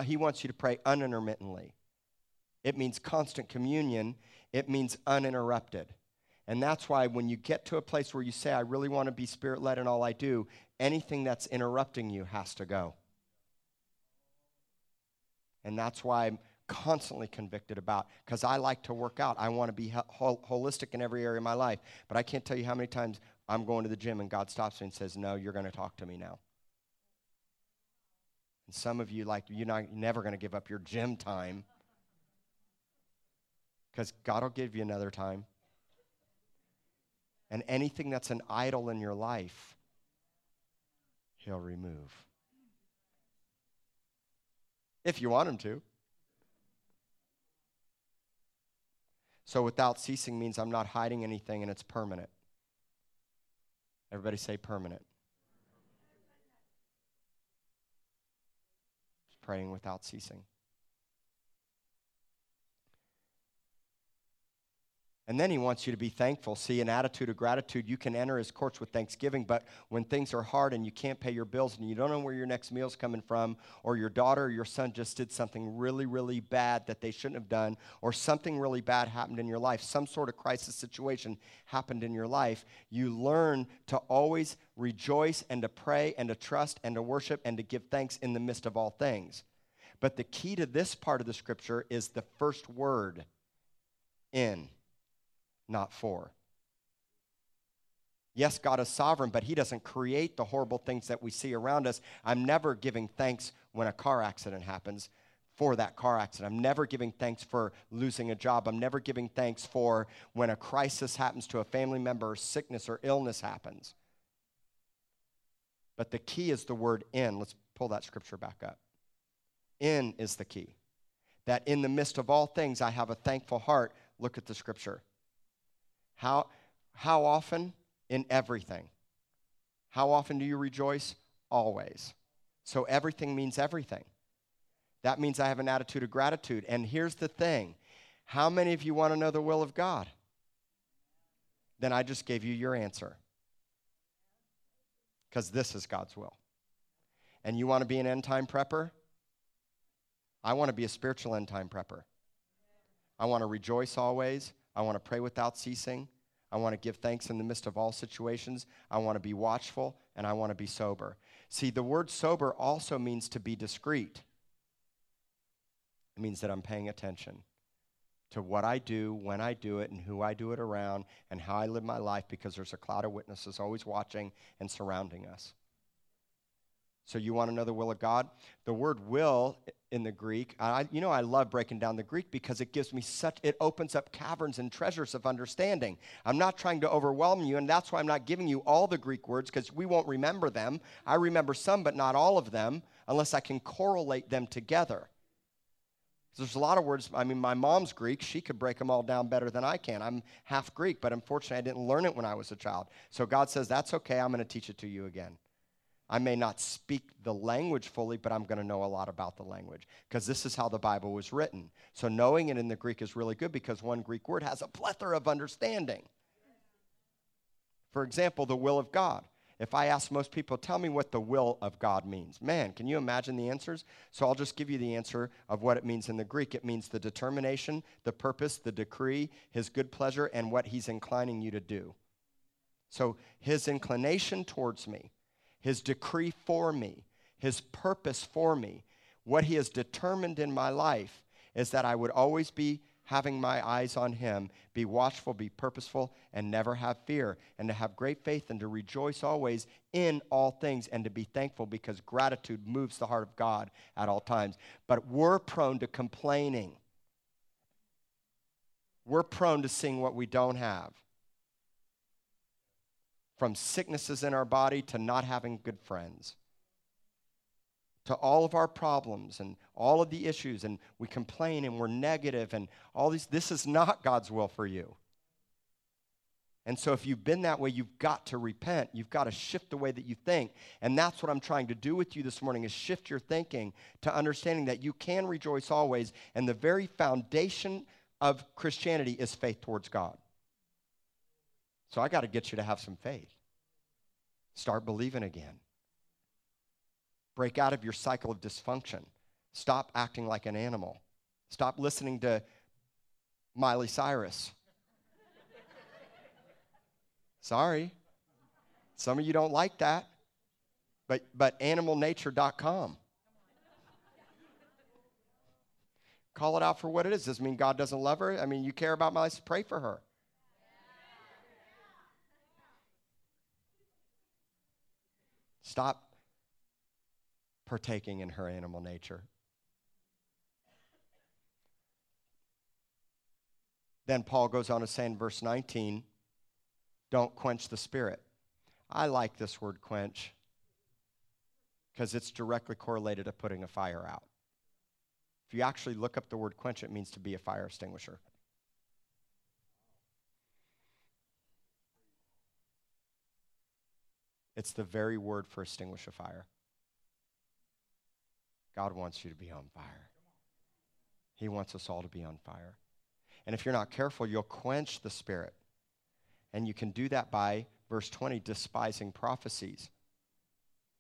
He wants you to pray unintermittently. It means constant communion. It means uninterrupted. And that's why when you get to a place where you say, I really want to be Spirit-led in all I do, anything that's interrupting you has to go. And that's why I'm constantly convicted about, because I like to work out. I want to be holistic in every area of my life. But I can't tell you how many times I'm going to the gym and God stops me and says, no, you're going to talk to me now. And some of you, you're never going to give up your gym time, because God will give you another time. And anything that's an idol in your life, he'll remove. If you want him to. So without ceasing means I'm not hiding anything and it's permanent. Everybody say permanent. Just praying without ceasing. And then he wants you to be thankful. See, an attitude of gratitude. You can enter his courts with thanksgiving, but when things are hard and you can't pay your bills and you don't know where your next meal's coming from, or your daughter or your son just did something really, really bad that they shouldn't have done, or something really bad happened in your life, some sort of crisis situation happened in your life, you learn to always rejoice and to pray and to trust and to worship and to give thanks in the midst of all things. But the key to this part of the scripture is the first word, in. Not for. Yes, God is sovereign, but he doesn't create the horrible things that we see around us. I'm never giving thanks when a car accident happens. for that car accident. I'm never giving thanks for losing a job. I'm never giving thanks for when a crisis happens to a family member, or sickness or illness happens. But the key is the word in. Let's pull that scripture back up. In is the key. That in the midst of all things, I have a thankful heart. Look at the scripture. How often? In everything. How often do you rejoice? Always. So everything means everything. That means I have an attitude of gratitude. And here's the thing. How many of you want to know the will of God? Then I just gave you your answer. Because this is God's will. And you want to be an end-time prepper? I want to be a spiritual end-time prepper. I want to rejoice always. I want to pray without ceasing. I want to give thanks in the midst of all situations. I want to be watchful, and I want to be sober. See, the word sober also means to be discreet. It means that I'm paying attention to what I do, when I do it, and who I do it around, and how I live my life, because there's a cloud of witnesses always watching and surrounding us. So you want to know the will of God? The word will in the Greek, I love breaking down the Greek because it gives me it opens up caverns and treasures of understanding. I'm not trying to overwhelm you, and that's why I'm not giving you all the Greek words, because we won't remember them. I remember some, but not all of them, unless I can correlate them together. There's a lot of words. I mean, my mom's Greek. She could break them all down better than I can. I'm half Greek, but unfortunately, I didn't learn it when I was a child. So God says, that's okay. I'm going to teach it to you again. I may not speak the language fully, but I'm going to know a lot about the language, because this is how the Bible was written. So knowing it in the Greek is really good, because one Greek word has a plethora of understanding. For example, the will of God. If I ask most people, tell me what the will of God means. Man, can you imagine the answers? So I'll just give you the answer of what it means in the Greek. It means the determination, the purpose, the decree, his good pleasure, and what he's inclining you to do. So his inclination towards me, his decree for me, his purpose for me, what he has determined in my life is that I would always be having my eyes on him, be watchful, be purposeful, and never have fear, and to have great faith, and to rejoice always in all things, and to be thankful, because gratitude moves the heart of God at all times. But we're prone to complaining. We're prone to seeing what we don't have. From sicknesses in our body to not having good friends, to all of our problems and all of the issues, and we complain and we're negative and all these. This is not God's will for you. And so if you've been that way, you've got to repent. You've got to shift the way that you think. And that's what I'm trying to do with you this morning, is shift your thinking to understanding that you can rejoice always. And the very foundation of Christianity is faith towards God. So I got to get you to have some faith. Start believing again. Break out of your cycle of dysfunction. Stop acting like an animal. Stop listening to Miley Cyrus. Sorry. Some of you don't like that. But animalnature.com. Call it out for what it is. Does it mean God doesn't love her? I mean, you care about Miley, pray for her. Stop partaking in her animal nature. Then Paul goes on to say in verse 19, don't quench the spirit. I like this word quench, because it's directly correlated to putting a fire out. If you actually look up the word quench, it means to be a fire extinguisher. It's the very word for extinguish a fire. God wants you to be on fire. He wants us all to be on fire. And if you're not careful, you'll quench the spirit. And you can do that by, verse 20, despising prophecies.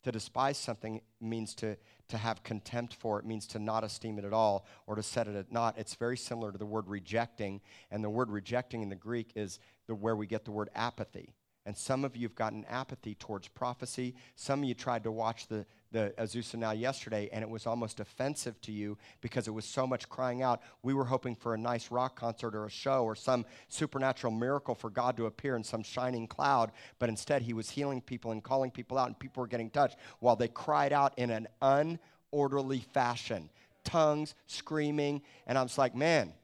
To despise something means to have contempt for. It means to not esteem it at all, or to set it at naught. It's very similar to the word rejecting. And the word rejecting in the Greek is where we get the word apathy. And some of you have gotten apathy towards prophecy. Some of you tried to watch the Azusa Now yesterday, and it was almost offensive to you because it was so much crying out. We were hoping for a nice rock concert or a show or some supernatural miracle for God to appear in some shining cloud, but instead he was healing people and calling people out, and people were getting touched while they cried out in an unorderly fashion. tongues, screaming. And I was like, man,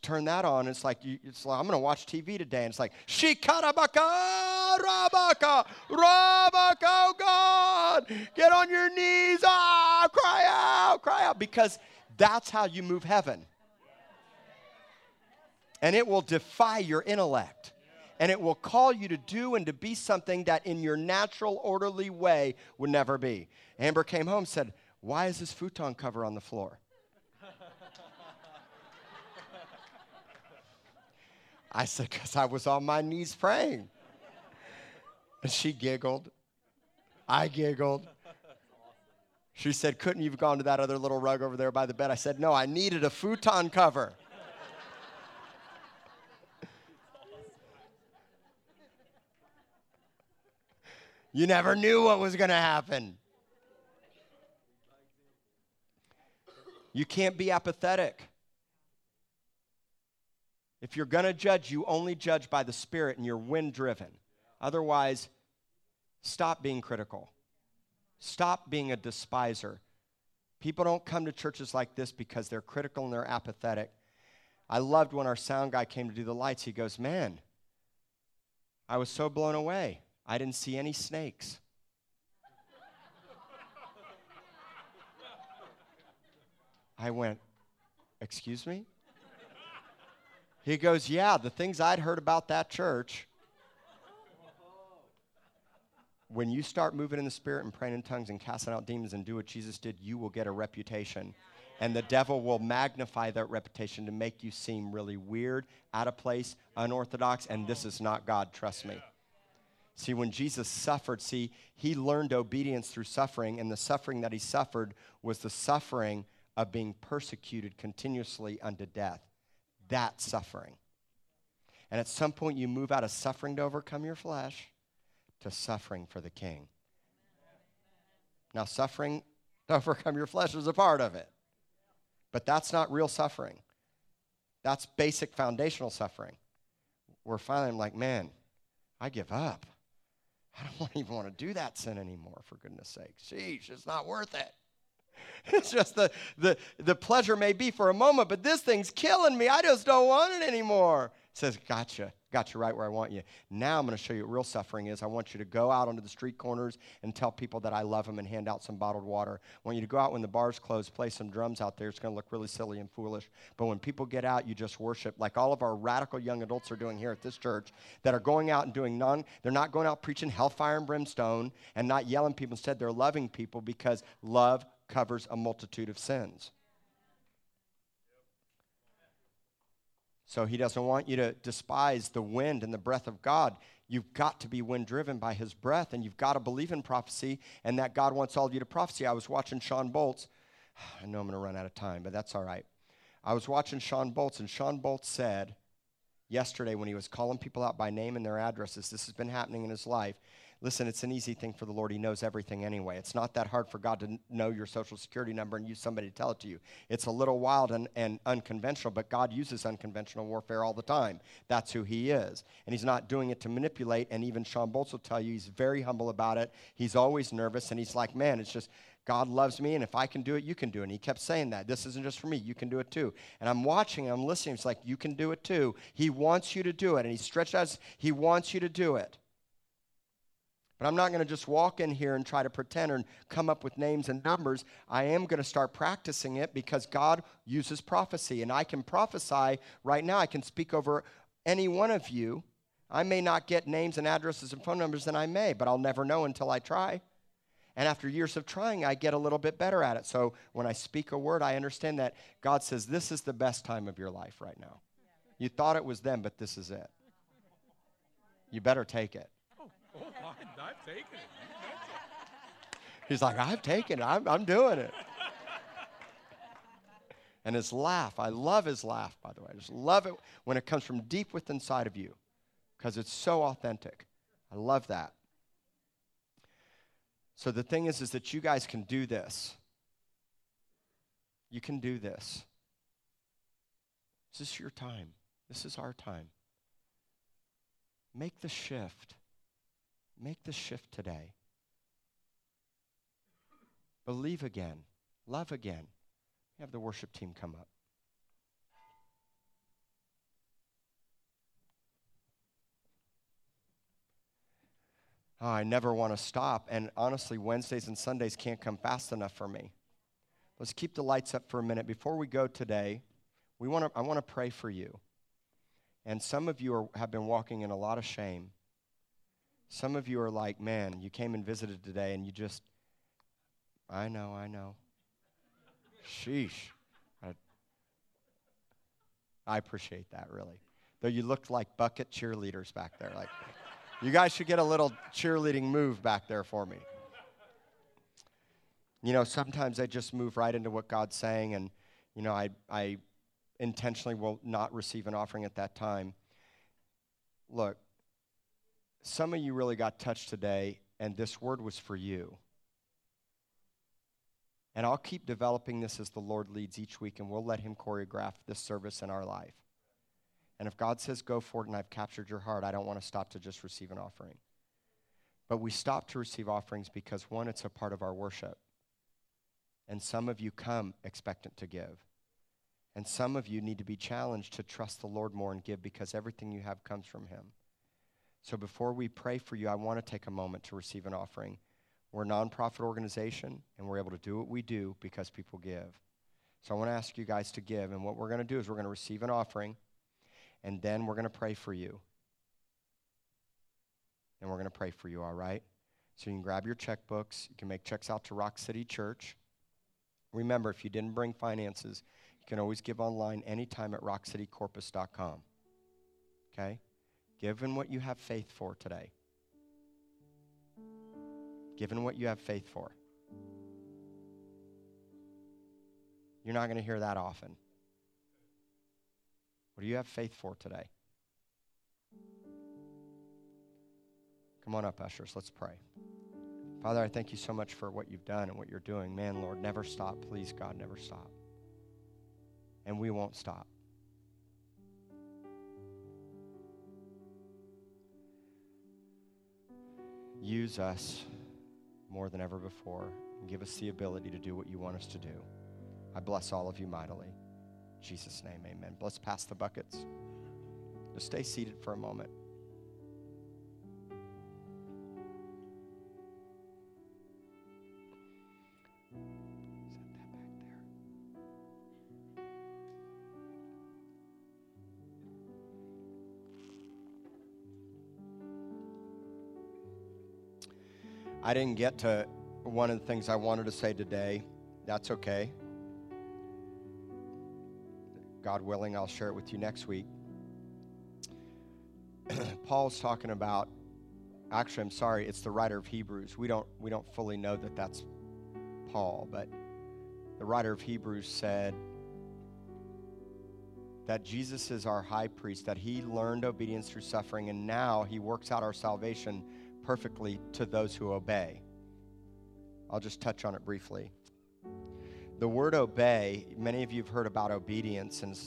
turn that on. It's like, I'm going to watch TV today. And it's like, Shikarabaka, Rabaka, Rabaka, oh God, get on your knees, ah, cry out, cry out. Because that's how you move heaven. And it will defy your intellect. And it will call you to do and to be something that in your natural, orderly way would never be. Amber came home and said, why is this futon cover on the floor? I said, because I was on my knees praying. And she giggled. I giggled. She said, couldn't you have gone to that other little rug over there by the bed? I said, no, I needed a futon cover. You never knew what was going to happen. You can't be apathetic. If you're going to judge, you only judge by the Spirit and you're wind-driven. Otherwise, stop being critical. Stop being a despiser. People don't come to churches like this because they're critical and they're apathetic. I loved when our sound guy came to do the lights. He goes, man, I was so blown away. I didn't see any snakes. I went, excuse me? He goes, yeah, the things I'd heard about that church. When you start moving in the Spirit and praying in tongues and casting out demons and do what Jesus did, you will get a reputation. And the devil will magnify that reputation to make you seem really weird, out of place, unorthodox, and this is not God, trust me. See, when Jesus suffered, he learned obedience through suffering, and the suffering that he suffered was the suffering of being persecuted continuously unto death. That suffering. And at some point, you move out of suffering to overcome your flesh to suffering for the King. Now, suffering to overcome your flesh is a part of it, but that's not real suffering. That's basic foundational suffering. Where finally, I'm like, man, I give up. I don't even want to do that sin anymore, for goodness sake. Sheesh, it's not worth it. It's just the pleasure may be for a moment, but this thing's killing me. I just don't want it anymore. It says, gotcha right where I want you. Now I'm going to show you what real suffering is. I want you to go out onto the street corners and tell people that I love them and hand out some bottled water. I want you to go out when the bars close, play some drums out there. It's going to look really silly and foolish. But when people get out, you just worship like all of our radical young adults are doing here at this church that are going out and doing none. They're not going out preaching hellfire and brimstone and not yelling people. Instead, they're loving people because love covers a multitude of sins. So he doesn't want you to despise the wind and the breath of God. You've got to be wind-driven by his breath, and you've got to believe in prophecy and that God wants all of you to prophesy. I was watching Sean Boltz. I know I'm going to run out of time, but that's all right. I was watching Sean Boltz, and Sean Boltz said yesterday when he was calling people out by name and their addresses, this has been happening in his life. Listen, it's an easy thing for the Lord. He knows everything anyway. It's not that hard for God to know your social security number and use somebody to tell it to you. It's a little wild and unconventional, but God uses unconventional warfare all the time. That's who he is. And he's not doing it to manipulate, and even Sean Boltz will tell you he's very humble about it. He's always nervous, and he's like, man, it's just God loves me, and if I can do it, you can do it. And he kept saying that. This isn't just for me. You can do it too. And I'm watching, I'm listening. It's like, you can do it too. He wants you to do it, and he stretched out. He wants you to do it. But I'm not going to just walk in here and try to pretend and come up with names and numbers. I am going to start practicing it because God uses prophecy. And I can prophesy right now. I can speak over any one of you. I may not get names and addresses and phone numbers, and I may, but I'll never know until I try. And after years of trying, I get a little bit better at it. So when I speak a word, I understand that God says, this is the best time of your life right now. You thought it was then, but this is it. You better take it. I've taken it. He's like, I've taken it. I'm doing it. And his laugh, I love his laugh, by the way. I just love it when it comes from deep within inside of you because it's so authentic. I love that. So the thing is that you guys can do this. You can do this. This is your time. This is our time. Make the shift. Make the shift today. Believe again. Love again. Have the worship team come up. Oh, I never want to stop, and honestly, Wednesdays and Sundays can't come fast enough for me. Let's keep the lights up for a minute. Before we go today, I want to pray for you. And some of you have been walking in a lot of shame. Some of you are like, man, you came and visited today, and you just, I know. Sheesh. I appreciate that, really. Though you looked like bucket cheerleaders back there, like... You guys should get a little cheerleading move back there for me. You know, sometimes I just move right into what God's saying, and, you know, I intentionally will not receive an offering at that time. Look, some of you really got touched today, and this word was for you. And I'll keep developing this as the Lord leads each week, and we'll let him choreograph this service in our life. And if God says, go for it, and I've captured your heart, I don't want to stop to just receive an offering. But we stop to receive offerings because, one, it's a part of our worship. And some of you come expectant to give. And some of you need to be challenged to trust the Lord more and give, because everything you have comes from him. So before we pray for you, I want to take a moment to receive an offering. We're a nonprofit organization, and we're able to do what we do because people give. So I want to ask you guys to give. And what we're going to do is we're going to receive an offering. And then we're going to pray for you. And we're going to pray for you, all right? So you can grab your checkbooks. You can make checks out to Rock City Church. Remember, if you didn't bring finances, you can always give online anytime at rockcitycorpus.com. Okay? Give in what you have faith for today. Give in what you have faith for. You're not going to hear that often. What do you have faith for today? Come on up, ushers. Let's pray. Father, I thank you so much for what you've done and what you're doing. Man, Lord, never stop. Please, God, never stop. And we won't stop. Use us more than ever before and give us the ability to do what you want us to do. I bless all of you mightily. In Jesus' name, amen. Let's pass the buckets. Just stay seated for a moment. Set that back there. I didn't get to one of the things I wanted to say today. That's okay. God willing, I'll share it with you next week. Paul's talking about, actually, I'm sorry, it's the writer of Hebrews. We don't fully know that that's Paul, but the writer of Hebrews said that Jesus is our high priest, that he learned obedience through suffering, and now he works out our salvation perfectly to those who obey. I'll just touch on it briefly. The word obey, many of you have heard about obedience, and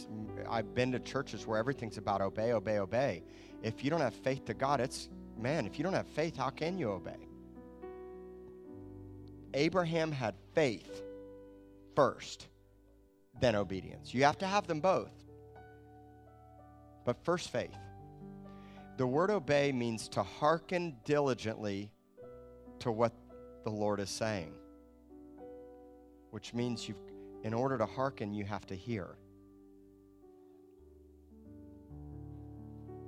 I've been to churches where everything's about obey, obey, obey. If you don't have faith to God, if you don't have faith, how can you obey? Abraham had faith first, then obedience. You have to have them both, but first faith. The word obey means to hearken diligently to what the Lord is saying. Which means in order to hearken, you have to hear.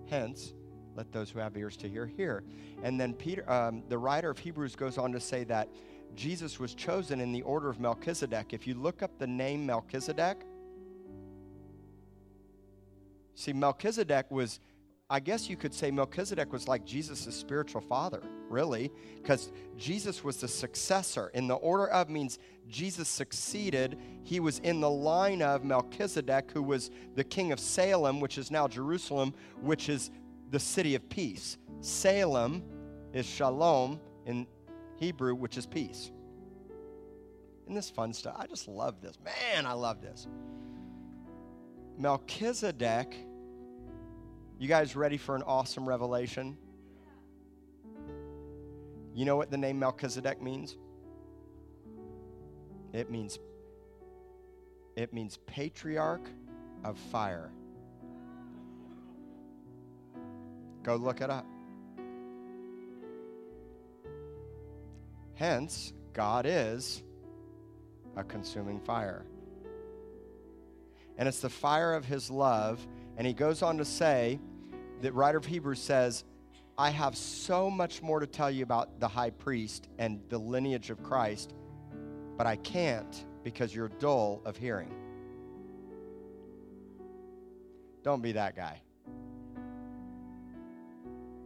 Hence, let those who have ears to hear, hear. And then the writer of Hebrews goes on to say that Jesus was chosen in the order of Melchizedek. If you look up the name Melchizedek, see, Melchizedek was, I guess you could say Melchizedek was like Jesus' spiritual father. Really, because Jesus was the successor. In the order of means Jesus succeeded. He was in the line of Melchizedek, who was the king of Salem, which is now Jerusalem, which is the city of peace. Salem is Shalom in Hebrew, which is peace. Isn't this fun stuff? I just love this. Man, I love this. Melchizedek, you guys ready for an awesome revelation? You know what the name Melchizedek means? It means It means patriarch of fire. Go look it up. Hence, God is a consuming fire. And it's the fire of his love. And he goes on to say, the writer of Hebrews says, I have so much more to tell you about the high priest and the lineage of Christ, but I can't because you're dull of hearing. Don't be that guy.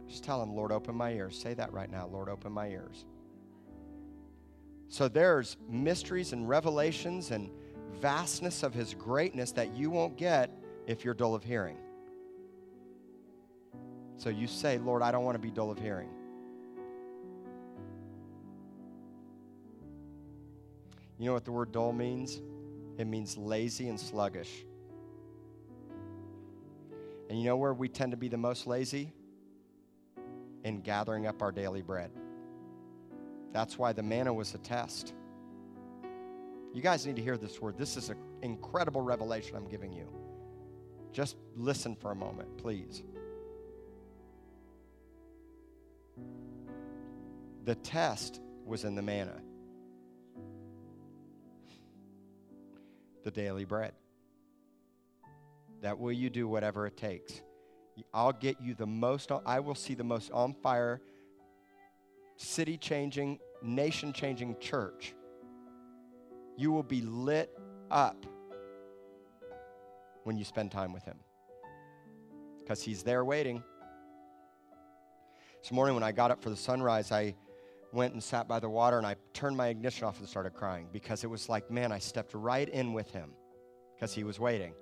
Just tell him, Lord, open my ears. Say that right now, Lord, open my ears. So there's mysteries and revelations and vastness of his greatness that you won't get if you're dull of hearing. So you say, Lord, I don't want to be dull of hearing. You know what the word dull means? It means lazy and sluggish. And you know where we tend to be the most lazy? In gathering up our daily bread. That's why the manna was a test. You guys need to hear this word. This is an incredible revelation I'm giving you. Just listen for a moment, please. The test was in the manna, the daily bread. That will you do whatever it takes. I'll get you the most, I will see the most on fire, city-changing, nation-changing church. You will be lit up when you spend time with him because he's there waiting. This morning when I got up for the sunrise, I went and sat by the water and I turned my ignition off and started crying because it was like, man, I stepped right in with him because he was waiting.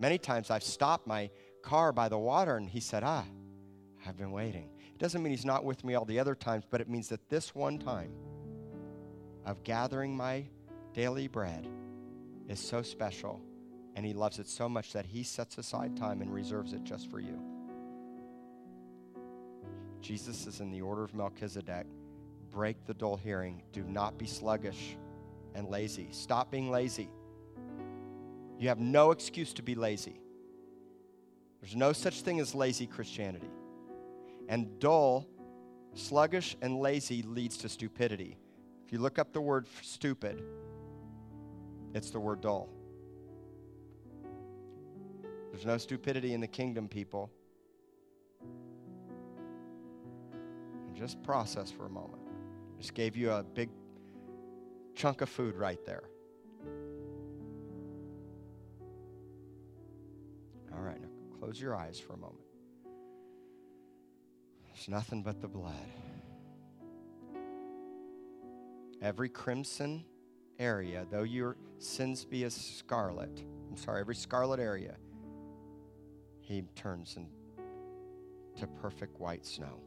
Many times I've stopped my car by the water and he said, I've been waiting. It doesn't mean he's not with me all the other times, but it means that this one time of gathering my daily bread is so special and he loves it so much that he sets aside time and reserves it just for you. Jesus is in the order of Melchizedek. Break the dull hearing. Do not be sluggish and lazy. Stop being lazy. You have no excuse to be lazy. There's no such thing as lazy Christianity. And dull, sluggish, and lazy leads to stupidity. If you look up the word stupid, it's the word dull. There's no stupidity in the kingdom, people. Just process for a moment. Just gave you a big chunk of food right there. All right, now close your eyes for a moment. There's nothing but the blood. Every crimson area, though your sins be as scarlet, every scarlet area, he turns into perfect white snow.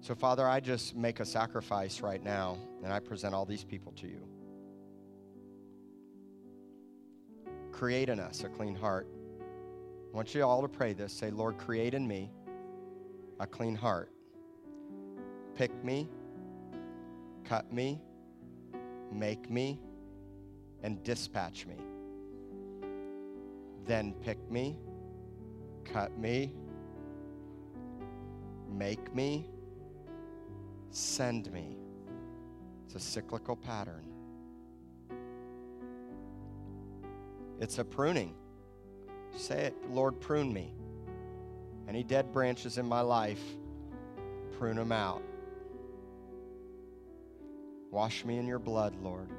So, Father, I just make a sacrifice right now, and I present all these people to you. Create in us a clean heart. I want you all to pray this. Say, Lord, create in me a clean heart. Pick me, cut me, make me, and dispatch me. Then pick me, cut me, make me, send me. It's a cyclical pattern. It's a pruning. Say it, Lord, prune me. Any dead branches in my life, prune them out. Wash me in your blood, Lord.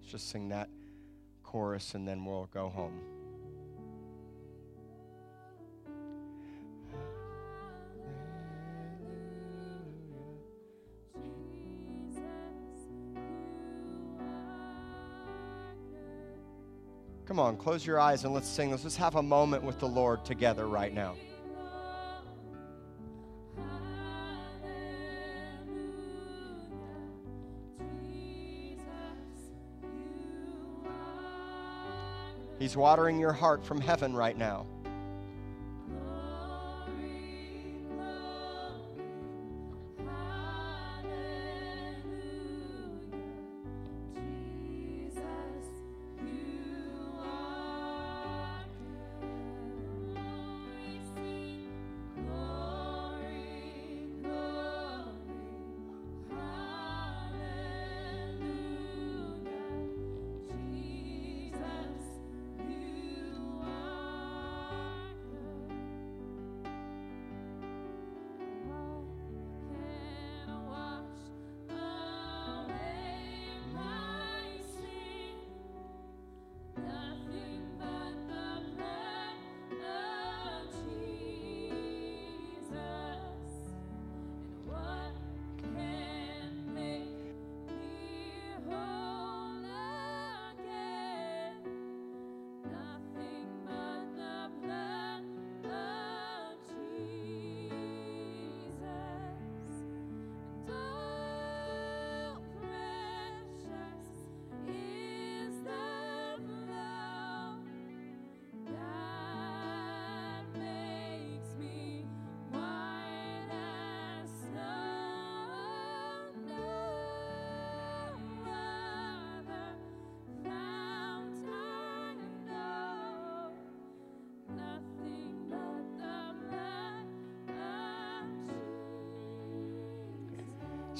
Let's just sing that chorus and then we'll go home. Come on, close your eyes and let's sing this. Let's have a moment with the Lord together right now. He's watering your heart from heaven right now.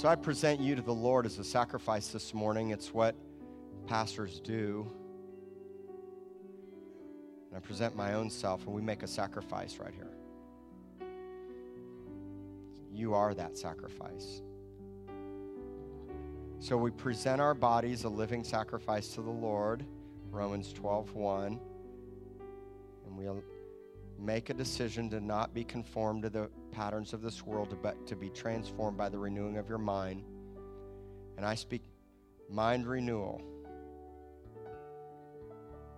So I present you to the Lord as a sacrifice this morning. It's what pastors do. And I present my own self, and we make a sacrifice right here. You are that sacrifice. So we present our bodies a living sacrifice to the Lord, Romans 12:1, and we make a decision to not be conformed to the patterns of this world, but to be transformed by the renewing of your mind. And I speak mind renewal,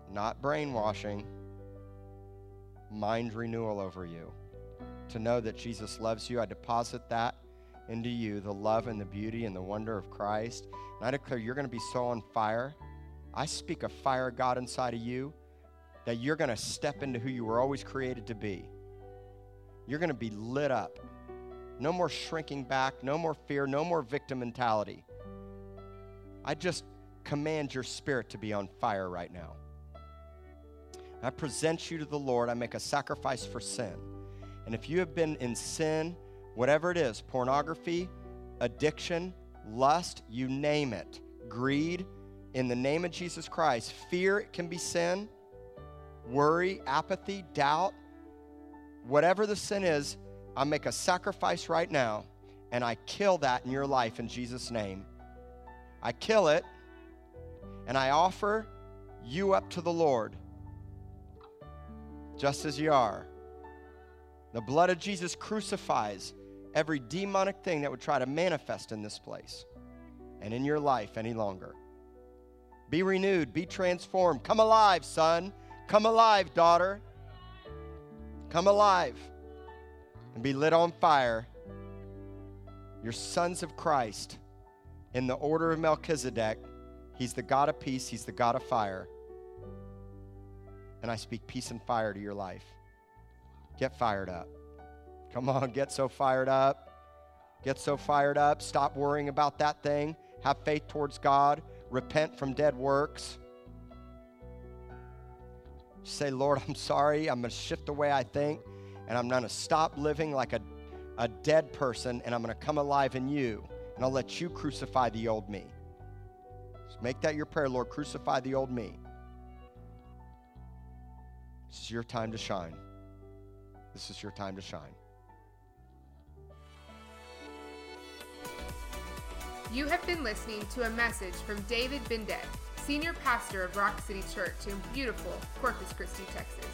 not brainwashing, mind renewal over you. To know that Jesus loves you, I deposit that into you, the love and the beauty and the wonder of Christ. And I declare you're going to be so on fire. I speak a fire of God inside of you, that you're going to step into who you were always created to be. You're going to be lit up. No more shrinking back, no more fear, no more victim mentality. I just command your spirit to be on fire right now. I present you to the Lord. I make a sacrifice for sin. And if you have been in sin, whatever it is, pornography, addiction, lust, you name it, greed, in the name of Jesus Christ, fear, it can be sin, worry, apathy, doubt, whatever the sin is, I make a sacrifice right now, and I kill that in your life in Jesus' name. I kill it, and I offer you up to the Lord, just as you are. The blood of Jesus crucifies every demonic thing that would try to manifest in this place and in your life any longer. Be renewed, be transformed. Come alive, son. Come alive, daughter. Come alive and be lit on fire. You're sons of Christ in the order of Melchizedek. He's the God of peace. He's the God of fire. And I speak peace and fire to your life. Get fired up. Come on, get so fired up. Get so fired up. Stop worrying about that thing. Have faith towards God. Repent from dead works. Just say, Lord, I'm sorry. I'm going to shift the way I think, and I'm going to stop living like a dead person, and I'm going to come alive in you, and I'll let you crucify the old me. Just make that your prayer, Lord. Crucify the old me. This is your time to shine. This is your time to shine. You have been listening to a message from David Bendett, Senior Pastor of Rock City Church in beautiful Corpus Christi, Texas.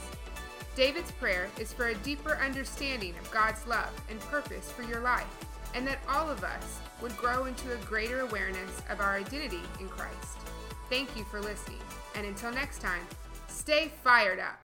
David's prayer is for a deeper understanding of God's love and purpose for your life, and that all of us would grow into a greater awareness of our identity in Christ. Thank you for listening, and until next time, stay fired up.